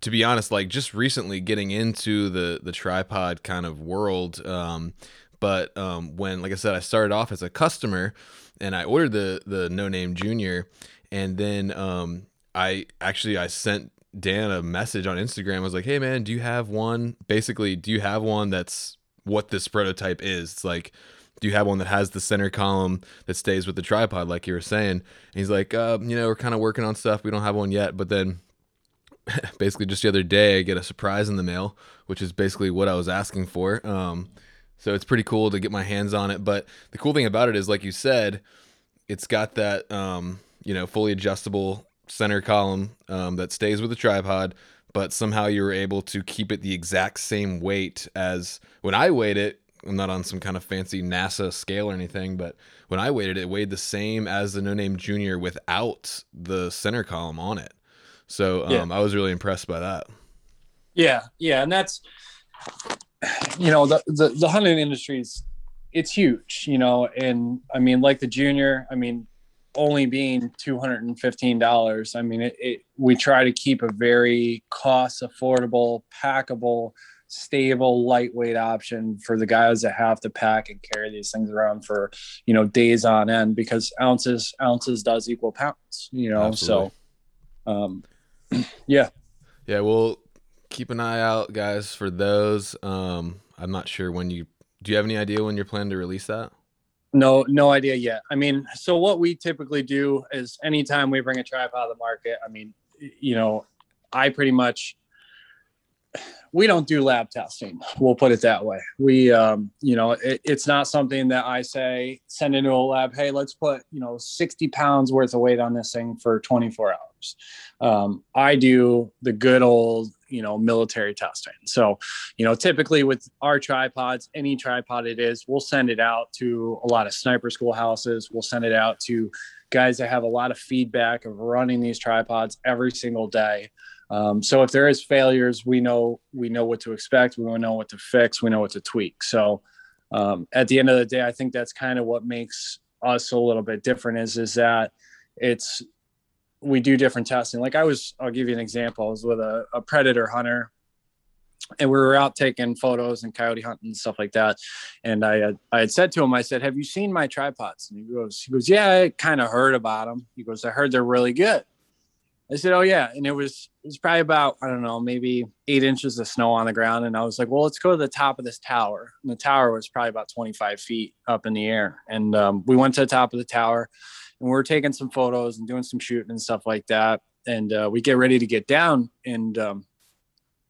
to be honest, like just recently getting into the, the tripod kind of world. Um, but um, when, like I said, I started off as a customer and I ordered the, the No Name Junior. And then um, I actually, I sent Dan a message on Instagram. I was like, hey man, do you have one? Basically, do you have one that's what this prototype is? It's like, do you have one that has the center column that stays with the tripod, like you were saying? And he's like, uh, you know, we're kind of working on stuff. We don't have one yet. But then basically just the other day I get a surprise in the mail, which is basically what I was asking for. Um, so it's pretty cool to get my hands on it. But the cool thing about it is, like you said, it's got that, um, you know, fully adjustable center column um, that stays with the tripod, but somehow you were able to keep it the exact same weight as when I weighed it. I'm not on some kind of fancy NASA scale or anything, but when I weighed it, it weighed the same as the No Name Junior without the center column on it. So um, yeah. I was really impressed by that. Yeah. Yeah. And that's, you know, the, the, the hunting industry's, it's huge, you know, and I mean, like the Junior, I mean, only being two hundred fifteen dollars. I mean, it, it, we try to keep a very cost affordable, packable, stable, lightweight option for the guys that have to pack and carry these things around for, you know, days on end, because ounces, ounces does equal pounds, you know? Absolutely. So, um, yeah. Yeah. Well, keep an eye out, guys, for those. Um, I'm not sure when you, do you have any idea when you're planning to release that? No, no idea yet. I mean, so what we typically do is anytime we bring a tripod to the market, I mean, you know, I pretty much, we don't do lab testing. We'll put it that way. We, um, you know, it, it's not something that I say, send into a lab, hey, let's put, you know, sixty pounds worth of weight on this thing for twenty-four hours. Um, I do the good old, you know, military testing. So, you know, typically with our tripods, any tripod it is, we'll send it out to a lot of sniper schoolhouses. We'll send it out to guys that have a lot of feedback of running these tripods every single day. Um, so if there is failures, we know, we know what to expect. We know what to fix. We know what to tweak. So, um, at the end of the day, I think that's kind of what makes us a little bit different is, is that it's, we do different testing. Like I was, I'll give you an example. I was with a, a predator hunter and we were out taking photos and coyote hunting and stuff like that. And I had, I had said to him, I said, have you seen my tripods? And he goes, he goes, yeah, I kind of heard about them. He goes, I heard they're really good. I said, oh yeah. And it was, it was probably about, I don't know, maybe eight inches of snow on the ground. And I was like, well, let's go to the top of this tower. And the tower was probably about twenty-five feet up in the air. And um, we went to the top of the tower and we were taking some photos and doing some shooting and stuff like that. And uh, we get ready to get down. And um,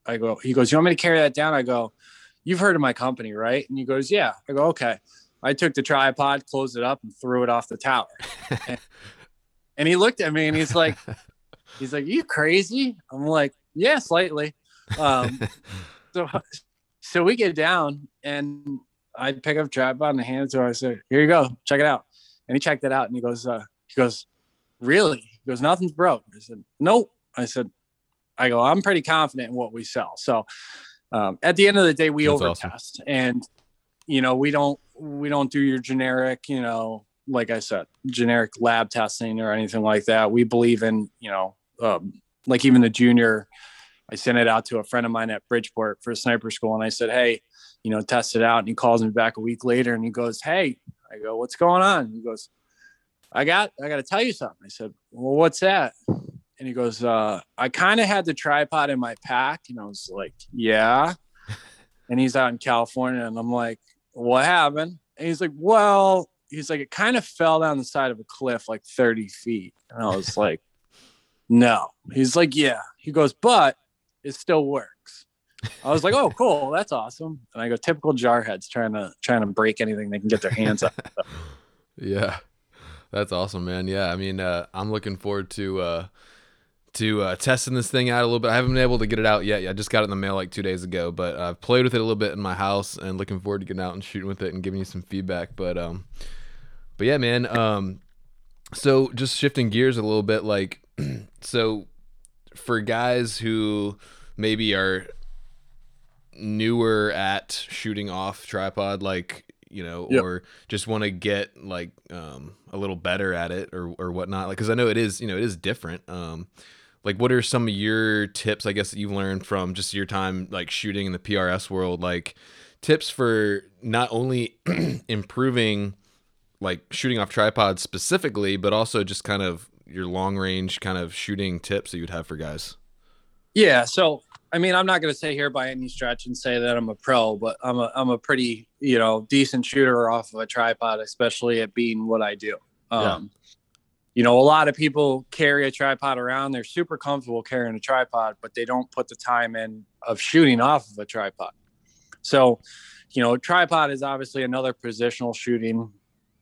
I go, he goes, you want me to carry that down? I go, you've heard of my company, right? And he goes, yeah. I go, okay. I took the tripod, closed it up, and threw it off the tower. And, and he looked at me and he's like, he's like, "Are you crazy?" I'm like, "Yeah, slightly." Um, so, so we get down and I pick up tripod and hand it to her. I said, "Here you go, check it out." And he checked it out and he goes, uh, he goes, "Really?" He goes, "Nothing's broke." I said, "Nope." I said, I go, "I'm pretty confident in what we sell." So, um, at the end of the day, we That's overtest awesome. And, you know, we don't, we don't do your generic, you know, like I said, generic lab testing or anything like that. We believe in, you know, um, like even the junior, I sent it out to a friend of mine at Bridgeport for sniper school. And I said, "Hey, you know, test it out." And he calls me back a week later and he goes, "Hey," I go, "What's going on?" He goes, I got, I got to tell you something. I said, "Well, what's that?" And he goes, uh, "I kind of had the tripod in my pack." And I was like, "Yeah." And he's out in California. And I'm like, "What happened?" And he's like, "Well," he's like, "it kind of fell down the side of a cliff, like thirty feet. And I was like, "No." He's like, "Yeah." He goes, "But it still works." I was like, "Oh, cool. That's awesome." And I go, typical jarheads trying to, trying to break anything they can get their hands on. Yeah. That's awesome, man. Yeah. I mean, uh, I'm looking forward to, uh, to uh, testing this thing out a little bit. I haven't been able to get it out yet. I just got it in the mail like two days ago, but I've played with it a little bit in my house and looking forward to getting out and shooting with it and giving you some feedback. But, um, but yeah, man. Um, so just shifting gears a little bit, like, so for guys who maybe are newer at shooting off tripod, like, you know, yep. or just want to get like, um, a little better at it or, or whatnot. Like, cause I know it is, you know, it is different. Um, like what are some of your tips, I guess, that you've learned from just your time, like shooting in the P R S world, like tips for not only improving, like shooting off tripods specifically, but also just kind of your long range kind of shooting tips that you'd have for guys. Yeah. So, I mean, I'm not going to say here by any stretch and say that I'm a pro, but I'm a, I'm a pretty, you know, decent shooter off of a tripod, especially at being what I do. Um, yeah. You know, a lot of people carry a tripod around. They're super comfortable carrying a tripod, but they don't put the time in of shooting off of a tripod. So, you know, a tripod is obviously another positional shooting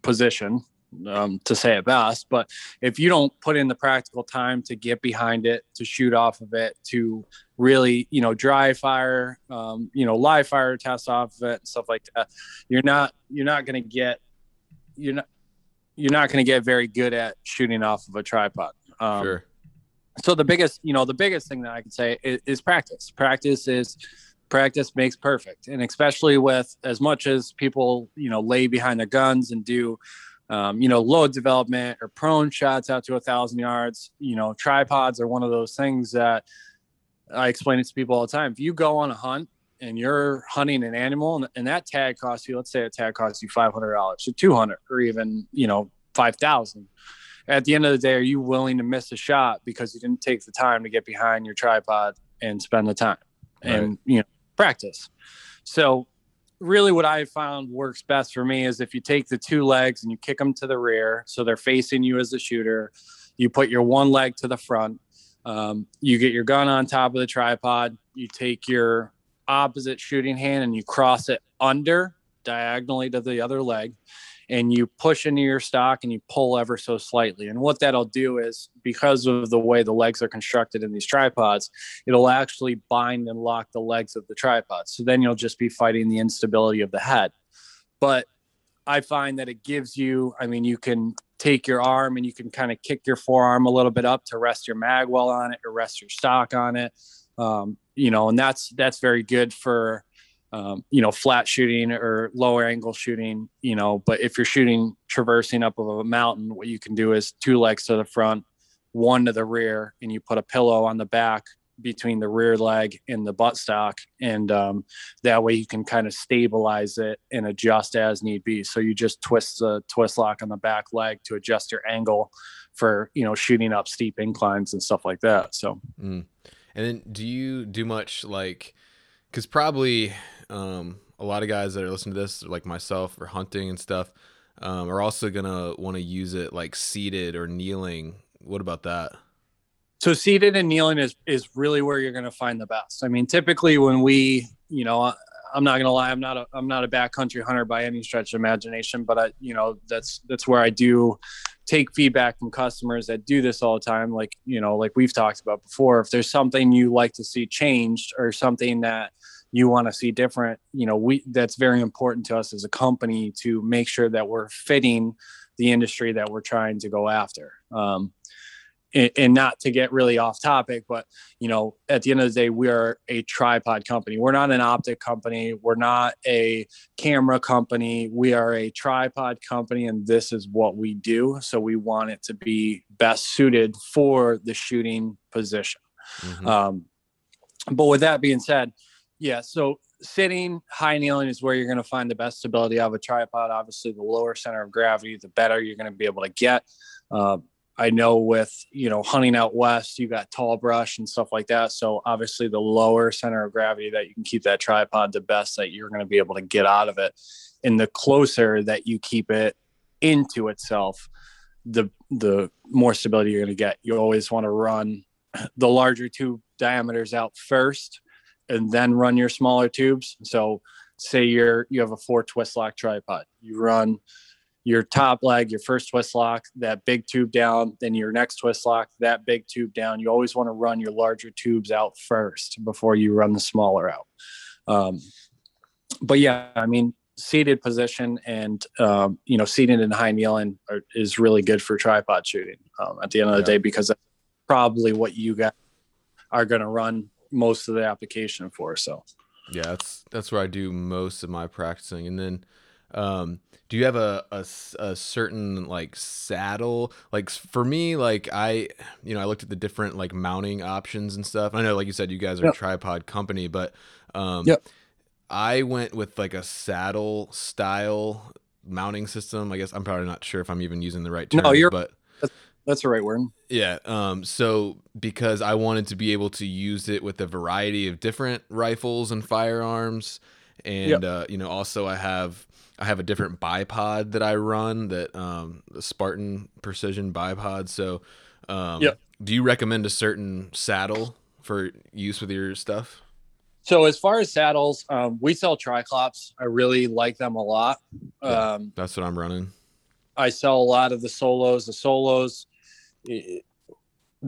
position, um, to say it best. But if you don't put in the practical time to get behind it, to shoot off of it, to really, you know, dry fire, um, you know, live fire tests off of it and stuff like that, you're not, you're not going to get, you're not, you're not going to get very good at shooting off of a tripod. Um, sure. So the biggest, you know, the biggest thing that I can say is, is practice. Practice is practice makes perfect. And especially with as much as people, you know, lay behind their guns and do, Um, you know, load development or prone shots out to a thousand yards, you know, tripods are one of those things that I explain it to people all the time. If you go on a hunt and you're hunting an animal and, and that tag costs you, let's say a tag costs you five hundred dollars or two hundred or even, you know, five thousand. At the end of the day, are you willing to miss a shot because you didn't take the time to get behind your tripod and spend the time right. and, you know, practice. So really what I found works best for me is if you take the two legs and you kick them to the rear, so they're facing you as the shooter, you put your one leg to the front, um, you get your gun on top of the tripod, you take your opposite shooting hand and you cross it under diagonally to the other leg and you push into your stock and you pull ever so slightly. And what that'll do is, because of the way the legs are constructed in these tripods, it'll actually bind and lock the legs of the tripod. So then you'll just be fighting the instability of the head. But I find that it gives you, I mean, you can take your arm and you can kind of kick your forearm a little bit up to rest your mag well on it or rest your stock on it. Um, you know, and that's, that's very good for, Um, you know, flat shooting or lower angle shooting, you know, but if you're shooting traversing up of a mountain, what you can do is two legs to the front, one to the rear, and you put a pillow on the back between the rear leg and the buttstock. And um, that way you can kind of stabilize it and adjust as need be. So you just twist the twist lock on the back leg to adjust your angle for, you know, shooting up steep inclines and stuff like that. So, mm. And then do you do much like, cause probably um, a lot of guys that are listening to this, like myself, or hunting and stuff, um, are also going to want to use it like seated or kneeling. What about that? So seated and kneeling is, is really where you're going to find the best. I mean, typically when we, you know, I'm not going to lie. I'm not a, I'm not a backcountry hunter by any stretch of imagination, but I, you know, that's, that's where I do take feedback from customers that do this all the time. Like, you know, like we've talked about before, if there's something you like to see changed or something that you want to see different, you know, we, that's very important to us as a company to make sure that we're fitting the industry that we're trying to go after. Um, And not to get really off topic, but, you know, at the end of the day, we are a tripod company. We're not an optic company. We're not a camera company. We are a tripod company, and this is what we do. So we want it to be best suited for the shooting position. Mm-hmm. Um, but with that being said, yeah, so sitting, high kneeling is where you're going to find the best stability of a tripod. Obviously, the lower center of gravity, the better you're going to be able to get. Uh, I know with, you know, hunting out west, you got tall brush and stuff like that. So obviously the lower center of gravity that you can keep that tripod, the best that you're going to be able to get out of it. And the closer that you keep it into itself, the, the more stability you're going to get. You always want to run the larger tube diameters out first and then run your smaller tubes. So say you're, you have a four twist lock tripod, you run your top leg, your first twist lock, that big tube down, then your next twist lock, that big tube down. You always want to run your larger tubes out first before you run the smaller out. Um, but yeah, I mean, seated position and, um, you know, seated and high kneeling are, is really good for tripod shooting um, at the end of the yeah. day, because that's probably what you guys are going to run most of the application for. So yeah, that's, that's where I do most of my practicing. And then, um, do you have a, a, a certain like saddle? Like for me, like I, you know, I looked at the different like mounting options and stuff. I know, like you said, you guys are yep. a tripod company, but, um, yep. I went with like a saddle style mounting system. I guess I'm probably not sure if I'm even using the right term, no, you're, but that's, that's the right word. Yeah. Um, so because I wanted to be able to use it with a variety of different rifles and firearms. And, yep. uh, you know, also I have, I have a different bipod that I run that, um, the Spartan precision bipod. So, um, yep. do you recommend a certain saddle for use with your stuff? So as far as saddles, um, we sell Triclops. I really like them a lot. Yeah, um, that's what I'm running. I sell a lot of the solos, the solos, the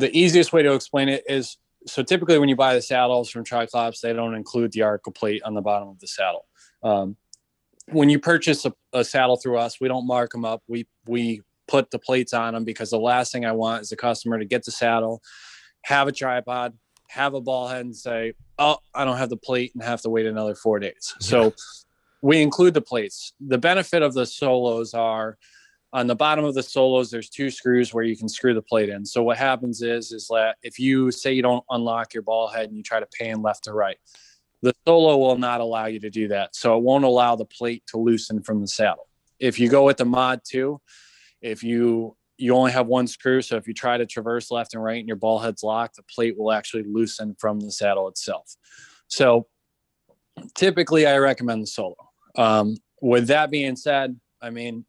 easiest way to explain it is, so typically when you buy the saddles from Triclops, they don't include the article plate on the bottom of the saddle. Um, When you purchase a, a saddle through us, we don't mark them up. We we put the plates on them, because the last thing I want is the customer to get the saddle, have a tripod, have a ball head, and say, oh, I don't have the plate, and have to wait another four days. So we include the plates. The benefit of the solos are on the bottom of the solos, there's two screws where you can screw the plate in. So what happens is, is that if you say you don't unlock your ball head and you try to pan left to right, the solo will not allow you to do that. So it won't allow the plate to loosen from the saddle. If you go with the mod two, if you, you only have one screw. So if you try to traverse left and right and your ball head's locked, the plate will actually loosen from the saddle itself. So typically I recommend the solo. Um, with that being said, I mean,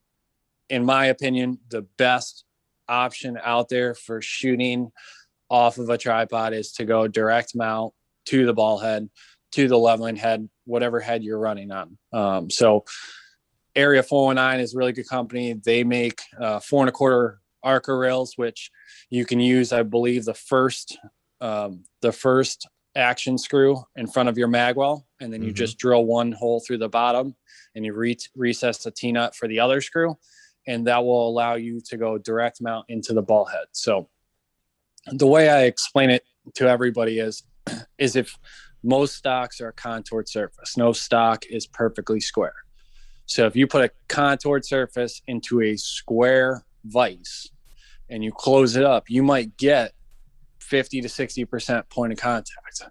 in my opinion, the best option out there for shooting off of a tripod is to go direct mount to the ball head, to the leveling head, whatever head you're running on. Um, so Area four one nine is a really good company. They make uh, four and a quarter ARCA rails, which you can use, I believe, the first um, the first action screw in front of your magwell, and then mm-hmm. you just drill one hole through the bottom and you re- recess the T-nut for the other screw, and that will allow you to go direct mount into the ball head. So the way I explain it to everybody is, is if most stocks are a contoured surface. No stock is perfectly square. So if you put a contoured surface into a square vise and you close it up, you might get fifty to sixty percent point of contact.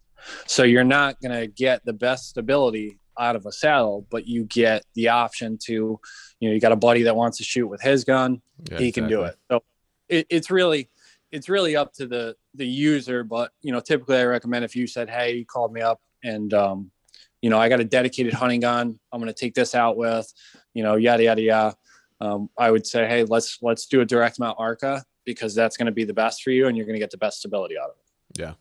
So you're not going to get the best stability out of a saddle, but you get the option to, you know, you got a buddy that wants to shoot with his gun, yeah, he exactly. can do it. So it, it's really... it's really up to the, the user, but, you know, typically I recommend if you said, hey, you called me up and, um, you know, I got a dedicated hunting gun, I'm going to take this out with, you know, yada, yada, yada. Um, I would say, hey, let's, let's do a direct mount ARCA, because that's going to be the best for you and you're going to get the best stability out of it. Yeah.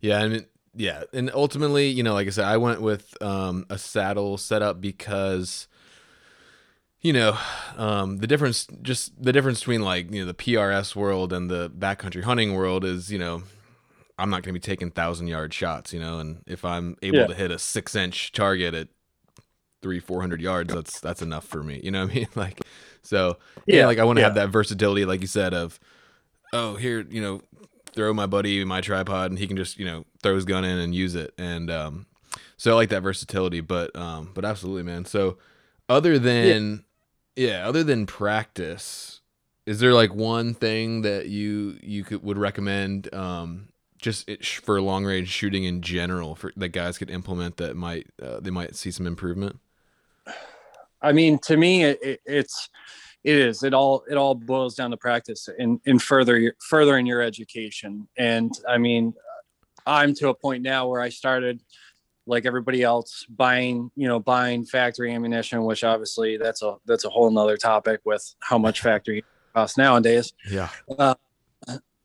Yeah. I mean, yeah. And ultimately, you know, like I said, I went with um, a saddle setup because, you know, um, the difference, just the difference between like, you know, the P R S world and the backcountry hunting world is, you know, I'm not going to be taking thousand yard shots, you know, and if I'm able yeah. to hit a six inch target at three, four hundred yards, that's, that's enough for me. You know what I mean? Like, so yeah, yeah like I want to yeah. have that versatility, like you said, of, oh, here, you know, throw my buddy my tripod and he can just, you know, throw his gun in and use it. And, um, so I like that versatility, but, um, but absolutely, man. So other than, yeah, yeah other than practice, is there like one thing that you, you could, would recommend, um, just it sh- for long range shooting in general for that guys could implement that might, uh, they might see some improvement? I mean, to me, it, it, it's, It is. It all. It all boils down to practice and in, in further your, furthering your education. And I mean, I'm to a point now where I started, like everybody else, buying you know buying factory ammunition, which obviously that's a that's a whole nother topic with how much factory costs nowadays. Yeah. Uh,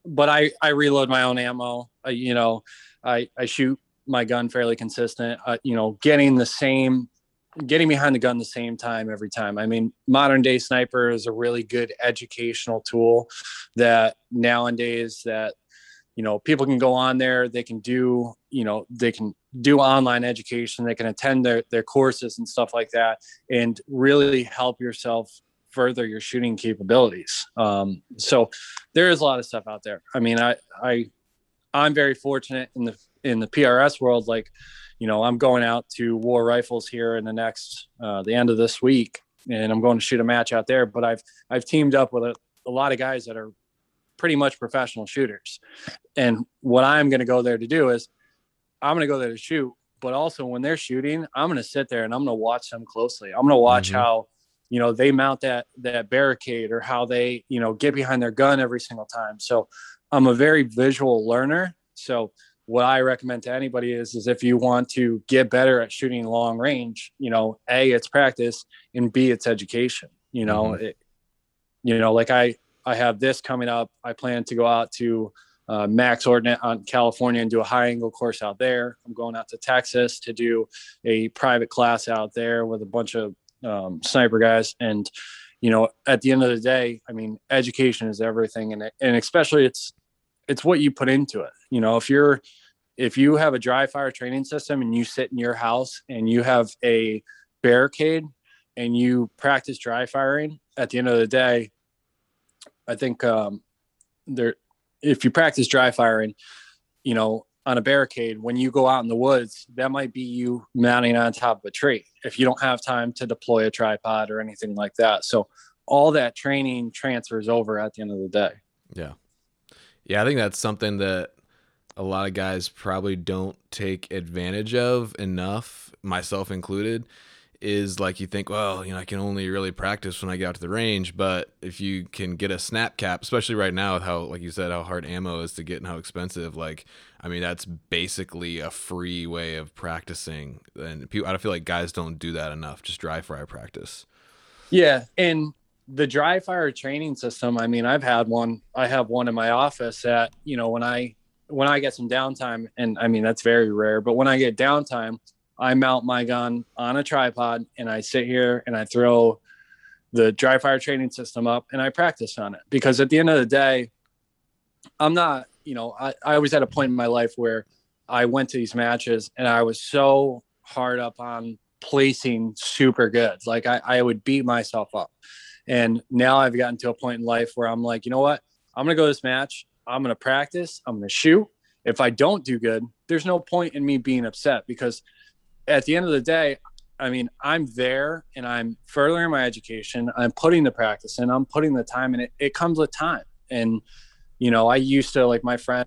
but I I reload my own ammo. I, you know, I I shoot my gun fairly consistent. Uh, you know, getting the same. getting behind the gun the same time every time. I mean, Modern Day Sniper is a really good educational tool that nowadays that, you know, people can go on there, they can do, you know, they can do online education, they can attend their, their courses and stuff like that, and really help yourself further your shooting capabilities. Um, so there is a lot of stuff out there. I mean, I, I, I'm very fortunate in the, in the P R S world. Like, you know, I'm going out to War Rifles here in the next, uh, the end of this week, and I'm going to shoot a match out there, but I've, I've teamed up with a, a lot of guys that are pretty much professional shooters. And what I'm going to go there to do is I'm going to go there to shoot, but also when they're shooting, I'm going to sit there and I'm going to watch them closely. I'm going to watch mm-hmm. how, you know, they mount that, that barricade, or how they, you know, get behind their gun every single time. So I'm a very visual learner. So what I recommend to anybody is, is if you want to get better at shooting long range, you know, A, it's practice, and B, it's education. You know, mm-hmm. it, you know, like I, I have this coming up. I plan to go out to uh, Max Ordnance on California and do a high angle course out there. I'm going out to Texas to do a private class out there with a bunch of um, sniper guys. And, you know, at the end of the day, I mean, education is everything. And, and especially it's, it's what you put into it. You know, if you're, if you have a dry fire training system and you sit in your house and you have a barricade and you practice dry firing, at the end of the day, I think um, there, if you practice dry firing, you know, on a barricade, when you go out in the woods, that might be you mounting on top of a tree if you don't have time to deploy a tripod or anything like that. So all that training transfers over at the end of the day. Yeah. Yeah, I think that's something that a lot of guys probably don't take advantage of enough, myself included, is like you think, well, you know, I can only really practice when I get out to the range. But if you can get a snap cap, especially right now with how, like you said, how hard ammo is to get and how expensive, like, I mean, that's basically a free way of practicing. And people, I feel like guys don't do that enough, just dry fire practice. Yeah, and the dry fire training system, I mean, I've had one, I have one in my office that, you know, when I, when I get some downtime, and I mean, that's very rare, but when I get downtime, I mount my gun on a tripod and I sit here and I throw the dry fire training system up and I practice on it, because at the end of the day, I'm not, you know, I, I was at a point in my life where I went to these matches and I was so hard up on placing super good. Like I, I would beat myself up. And now I've gotten to a point in life where I'm like, you know what? I'm going to go to this match. I'm going to practice. I'm going to shoot. If I don't do good, there's no point in me being upset, because at the end of the day, I mean, I'm there and I'm furthering my education. I'm putting the practice in. I'm putting the time in. It, it comes with time. And, you know, I used to, like my friend,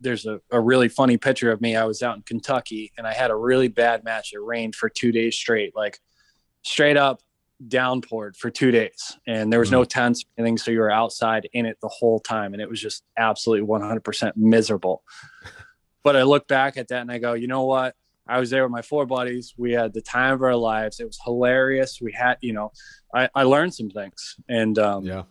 there's a, a really funny picture of me. I was out in Kentucky and I had a really bad match. It rained for two days straight, like straight up. Downpoured for two days, and there was no tents or anything, so you were outside in it the whole time, and it was just absolutely one hundred percent miserable. But I look back at that and I go, you know what, I was there with my four buddies, we had the time of our lives, it was hilarious, we had, you know, I, I learned some things. And um yeah,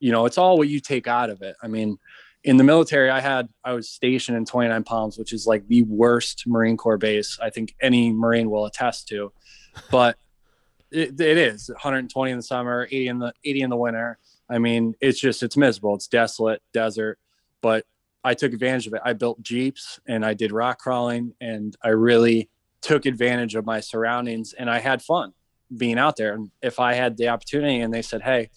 you know, it's all what you take out of it. I mean, in the military, I had, I was stationed in twenty-nine Palms, which is like the worst Marine Corps base I think any Marine will attest to, but it, it is one hundred twenty in the summer, eighty in the eighty in the winter. I mean, it's just, it's miserable. It's desolate, desert, but I took advantage of it. I built Jeeps and I did rock crawling and I really took advantage of my surroundings and I had fun being out there. And if I had the opportunity and they said, hey,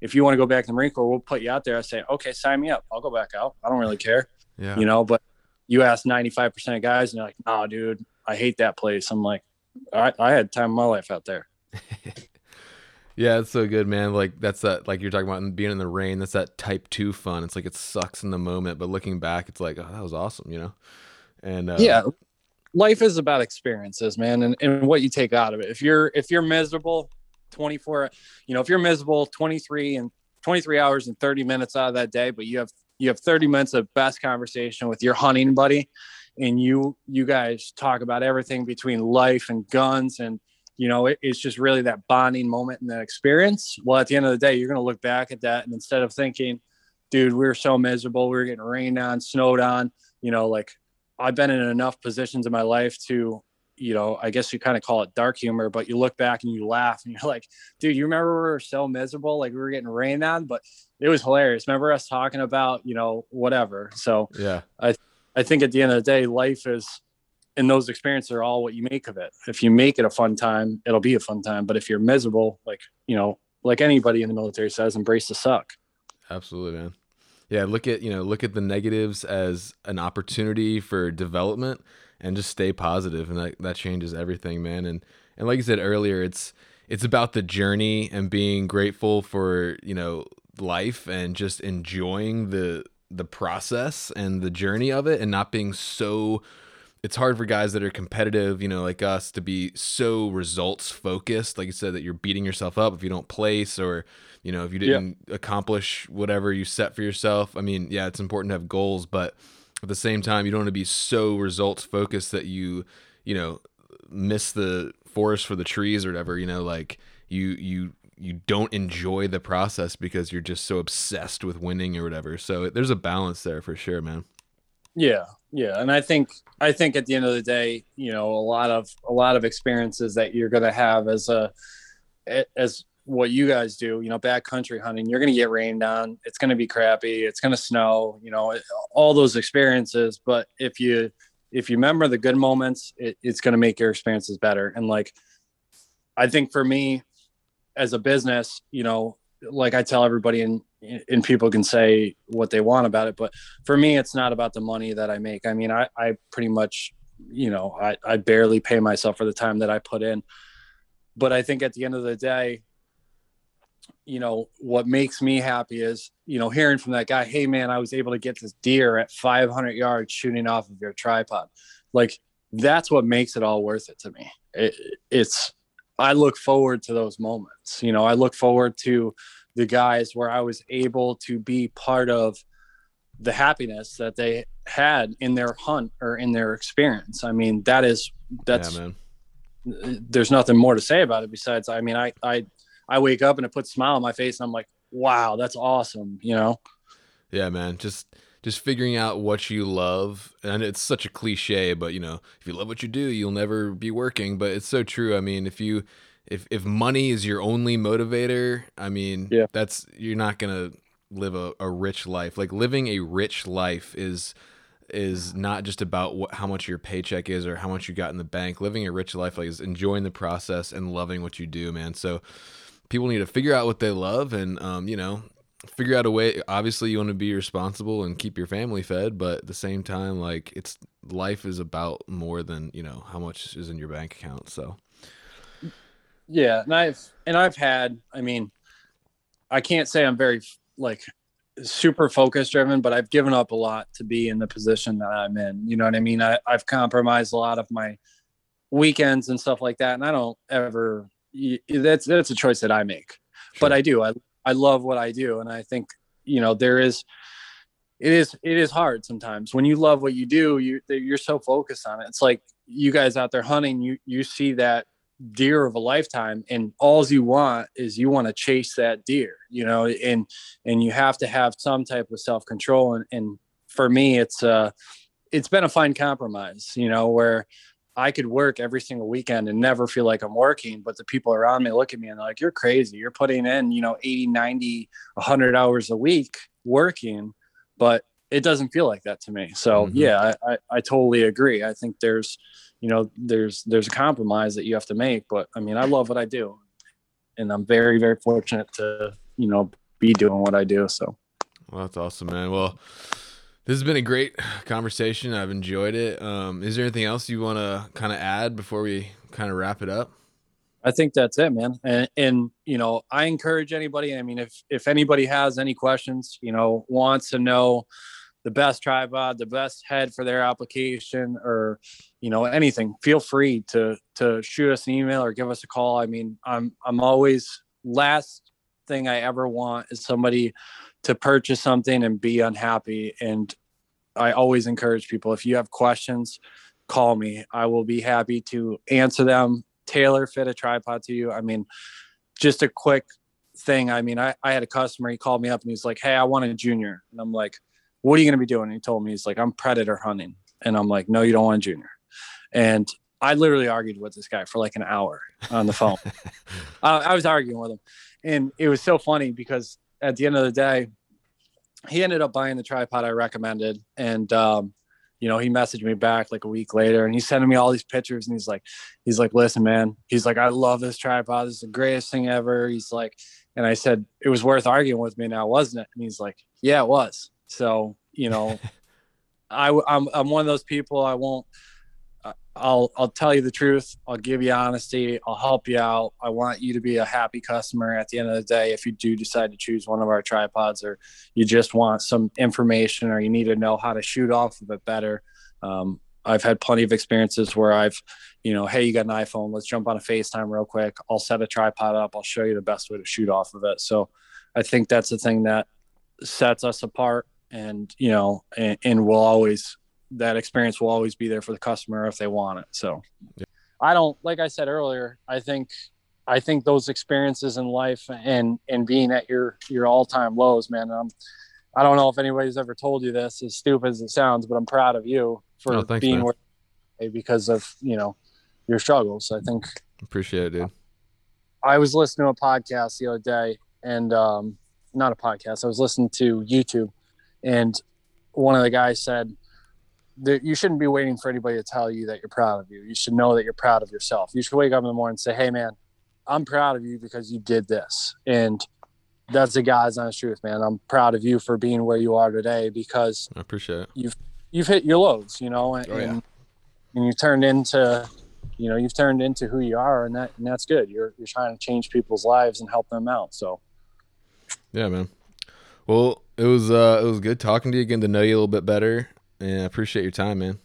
if you want to go back to the Marine Corps, we'll put you out there. I say, okay, sign me up. I'll go back out. I don't really care. Yeah. You know, but you ask ninety-five percent of guys and they're like, no, dude, I hate that place. I'm like, all right, I had time of my life out there. Yeah, it's so good, man. Like that's that, like you're talking about being in the rain. That's that type two fun. It's like, it sucks in the moment, but looking back, it's like, oh, that was awesome, you know? And uh, yeah, life is about experiences, man. And, and what you take out of it. If you're, if you're miserable twenty-four, you know, if you're miserable twenty-three and twenty-three hours and thirty minutes out of that day, but you have, you have thirty minutes of best conversation with your hunting buddy. And you, you guys talk about everything between life and guns and, you know, it, it's just really that bonding moment and that experience. Well, at the end of the day, you're going to look back at that. And instead of thinking, dude, we were so miserable, we were getting rained on, snowed on, you know, like I've been in enough positions in my life to, you know, I guess you kind of call it dark humor, but you look back and you laugh and you're like, dude, you remember we were so miserable, like we were getting rained on, but it was hilarious. Remember us talking about, you know, whatever. So yeah, I, I think at the end of the day, life is, and those experiences are all what you make of it. If you make it a fun time, it'll be a fun time. But if you're miserable, like, you know, like anybody in the military says, embrace the suck. Absolutely, man. Yeah. Look at, you know, look at the negatives as an opportunity for development and just stay positive. And that, that changes everything, man. And, and like you said earlier, it's, it's about the journey and being grateful for, you know, life and just enjoying the, the process and the journey of it and not being so, it's hard for guys that are competitive, you know, like us to be so results focused. Like you said, that you're beating yourself up if you don't place or, you know, if you didn't yeah. accomplish whatever you set for yourself. I mean, yeah, it's important to have goals, but at the same time, you don't want to be so results focused that you, you know, miss the forest for the trees or whatever, you know, like you, you, you don't enjoy the process because you're just so obsessed with winning or whatever. So there's a balance there for sure, man. Yeah. Yeah. And I think, I think at the end of the day, you know, a lot of, a lot of experiences that you're going to have as a, as what you guys do, you know, backcountry hunting, you're going to get rained on. It's going to be crappy. It's going to snow, you know, all those experiences. But if you, if you remember the good moments, it, it's going to make your experiences better. And like, I think for me as a business, you know, like I tell everybody in, and people can say what they want about it, but for me, it's not about the money that I make. I mean, I, I pretty much, you know, I, I barely pay myself for the time that I put in, but I think at the end of the day, you know, what makes me happy is, you know, hearing from that guy, hey man, I was able to get this deer at five hundred yards shooting off of your tripod. Like that's what makes it all worth it to me. It, it's, I look forward to those moments. You know, I look forward to the guys where I was able to be part of the happiness that they had in their hunt or in their experience. I mean, that is, that's, yeah, there's nothing more to say about it besides, I mean, I, I, I wake up and it puts a smile on my face and I'm like, wow, that's awesome. You know? Yeah, man. Just, just figuring out what you love. And it's such a cliche, but you know, if you love what you do, you'll never be working, but it's so true. I mean, if you, If if money is your only motivator, I mean, yeah. that's you're not gonna live a, a rich life. Like living a rich life is is not just about what, how much your paycheck is or how much you got in the bank. Living a rich life like is enjoying the process and loving what you do, man. So people need to figure out what they love and um, you know, figure out a way. Obviously, you want to be responsible and keep your family fed, but at the same time, like it's life is about more than you know how much is in your bank account. So. Yeah. And I've, and I've had, I mean, I can't say I'm very like super focus driven, but I've given up a lot to be in the position that I'm in. You know what I mean? I, I've compromised a lot of my weekends and stuff like that. And I don't ever, that's, that's a choice that I make, sure. But I do, I, I love what I do. And I think, you know, there is, it is, it is hard sometimes when you love what you do, you, you're so focused on it. It's like you guys out there hunting, you, you see that, deer of a lifetime, and all you want is you want to chase that deer, you know, and and you have to have some type of self-control. And, and for me, it's uh it's been a fine compromise, you know, where I could work every single weekend and never feel like I'm working, but the people around me look at me and they're like, you're crazy. You're putting in, you know, eighty, ninety, a hundred hours a week working, but it doesn't feel like that to me. So mm-hmm. yeah, I, I, I totally agree. I think there's, you know, there's, there's a compromise that you have to make, but I mean, I love what I do, and I'm very, very fortunate to, you know, be doing what I do. So. Well, that's awesome, man. Well, this has been a great conversation. I've enjoyed it. Um, is there anything else you want to kind of add before we kind of wrap it up? I think that's it, man. And, and, you know, I encourage anybody. I mean, if, if anybody has any questions, you know, wants to know the best tripod, the best head for their application, or, you know, anything, feel free to, to shoot us an email or give us a call. I mean, I'm, I'm always, last thing I ever want is somebody to purchase something and be unhappy. And I always encourage people, if you have questions, call me. I will be happy to answer them, tailor fit a tripod to you. I mean, just a quick thing. I mean, I, I had a customer, he called me up and he's like, hey, I want a junior. And I'm like, what are you going to be doing? And he told me, he's like, I'm predator hunting. And I'm like, no, you don't want a junior. And I literally argued with this guy for like an hour on the phone. I, I was arguing with him. And it was so funny because at the end of the day, he ended up buying the tripod I recommended. And, um, you know, he messaged me back like a week later and he's sending me all these pictures. And he's like, he's like, listen, man, he's like, I love this tripod. It's the greatest thing ever. He's like, and I said, it was worth arguing with me now, wasn't it? And he's like, yeah, it was. So, you know, I, I'm, I'm one of those people. I won't, I'll, I'll tell you the truth. I'll give you honesty. I'll help you out. I want you to be a happy customer at the end of the day. If you do decide to choose one of our tripods, or you just want some information, or you need to know how to shoot off of it better. Um, I've had plenty of experiences where I've, you know, hey, you got an iPhone, let's jump on a FaceTime real quick. I'll set a tripod up. I'll show you the best way to shoot off of it. So I think that's the thing that sets us apart, and, you know, and, and we'll always, that experience will always be there for the customer if they want it. So yeah. I don't, like I said earlier, I think, I think those experiences in life and, and being at your, your all time lows, man, um, I don't know if anybody's ever told you this, as stupid as it sounds, but I'm proud of you for oh, thanks, being where you are because of, you know, your struggles. I think. Appreciate it, dude. I was listening to a podcast the other day and, um, not a podcast. I was listening to YouTube, and one of the guys said, you shouldn't be waiting for anybody to tell you that you're proud of you. You should know that you're proud of yourself. You should wake up in the morning and say, hey man, I'm proud of you because you did this. And that's the God's honest truth, man. I'm proud of you for being where you are today because I appreciate it. You've, you've hit your loads, you know, and, oh, yeah. and, and you've turned into, you know, you've turned into who you are, and that, and that's good. You're, you're trying to change people's lives and help them out. So. Yeah, man. Well, it was, uh, it was good talking to you, getting to know you a little bit better. And I appreciate your time, man.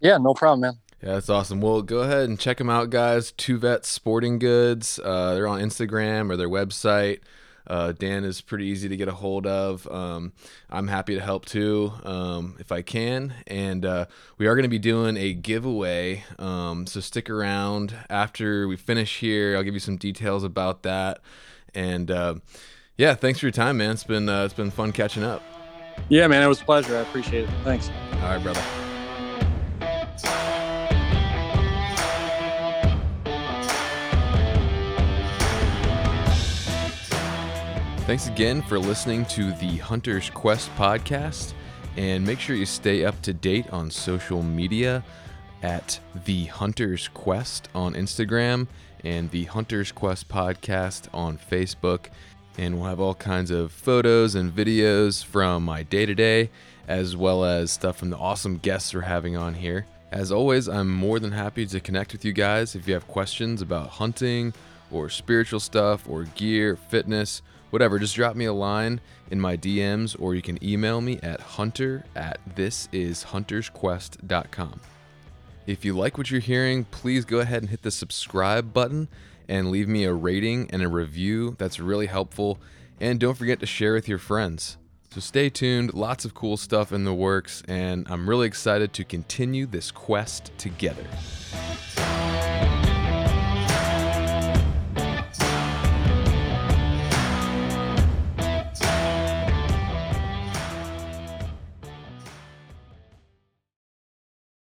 Yeah, no problem, man. Yeah, that's awesome. Well, go ahead and check them out, guys. Two Vets Sporting Goods. Uh, they're on Instagram or their website. Uh, Dan is pretty easy to get a hold of. Um, I'm happy to help too, um, if I can. And uh, we are going to be doing a giveaway. Um, so stick around after we finish here. I'll give you some details about that. And uh, yeah, thanks for your time, man. It's been uh, it's been fun catching up. Yeah, man, it was a pleasure. I appreciate it. Thanks. All right, brother. Thanks again for listening to the Hunter's Quest podcast, and make sure you stay up to date on social media at The Hunter's Quest on Instagram and The Hunter's Quest podcast on Facebook. And we'll have all kinds of photos and videos from my day-to-day, as well as stuff from the awesome guests we're having on here. As always, I'm more than happy to connect with you guys if you have questions about hunting or spiritual stuff or gear, fitness, whatever. Just drop me a line in my D Ms, or you can email me at hunter at thisishuntersquest.com. If you like what you're hearing, please go ahead and hit the subscribe button and leave me a rating and a review. That's really helpful. And don't forget to share with your friends. So stay tuned, lots of cool stuff in the works, and I'm really excited to continue this quest together.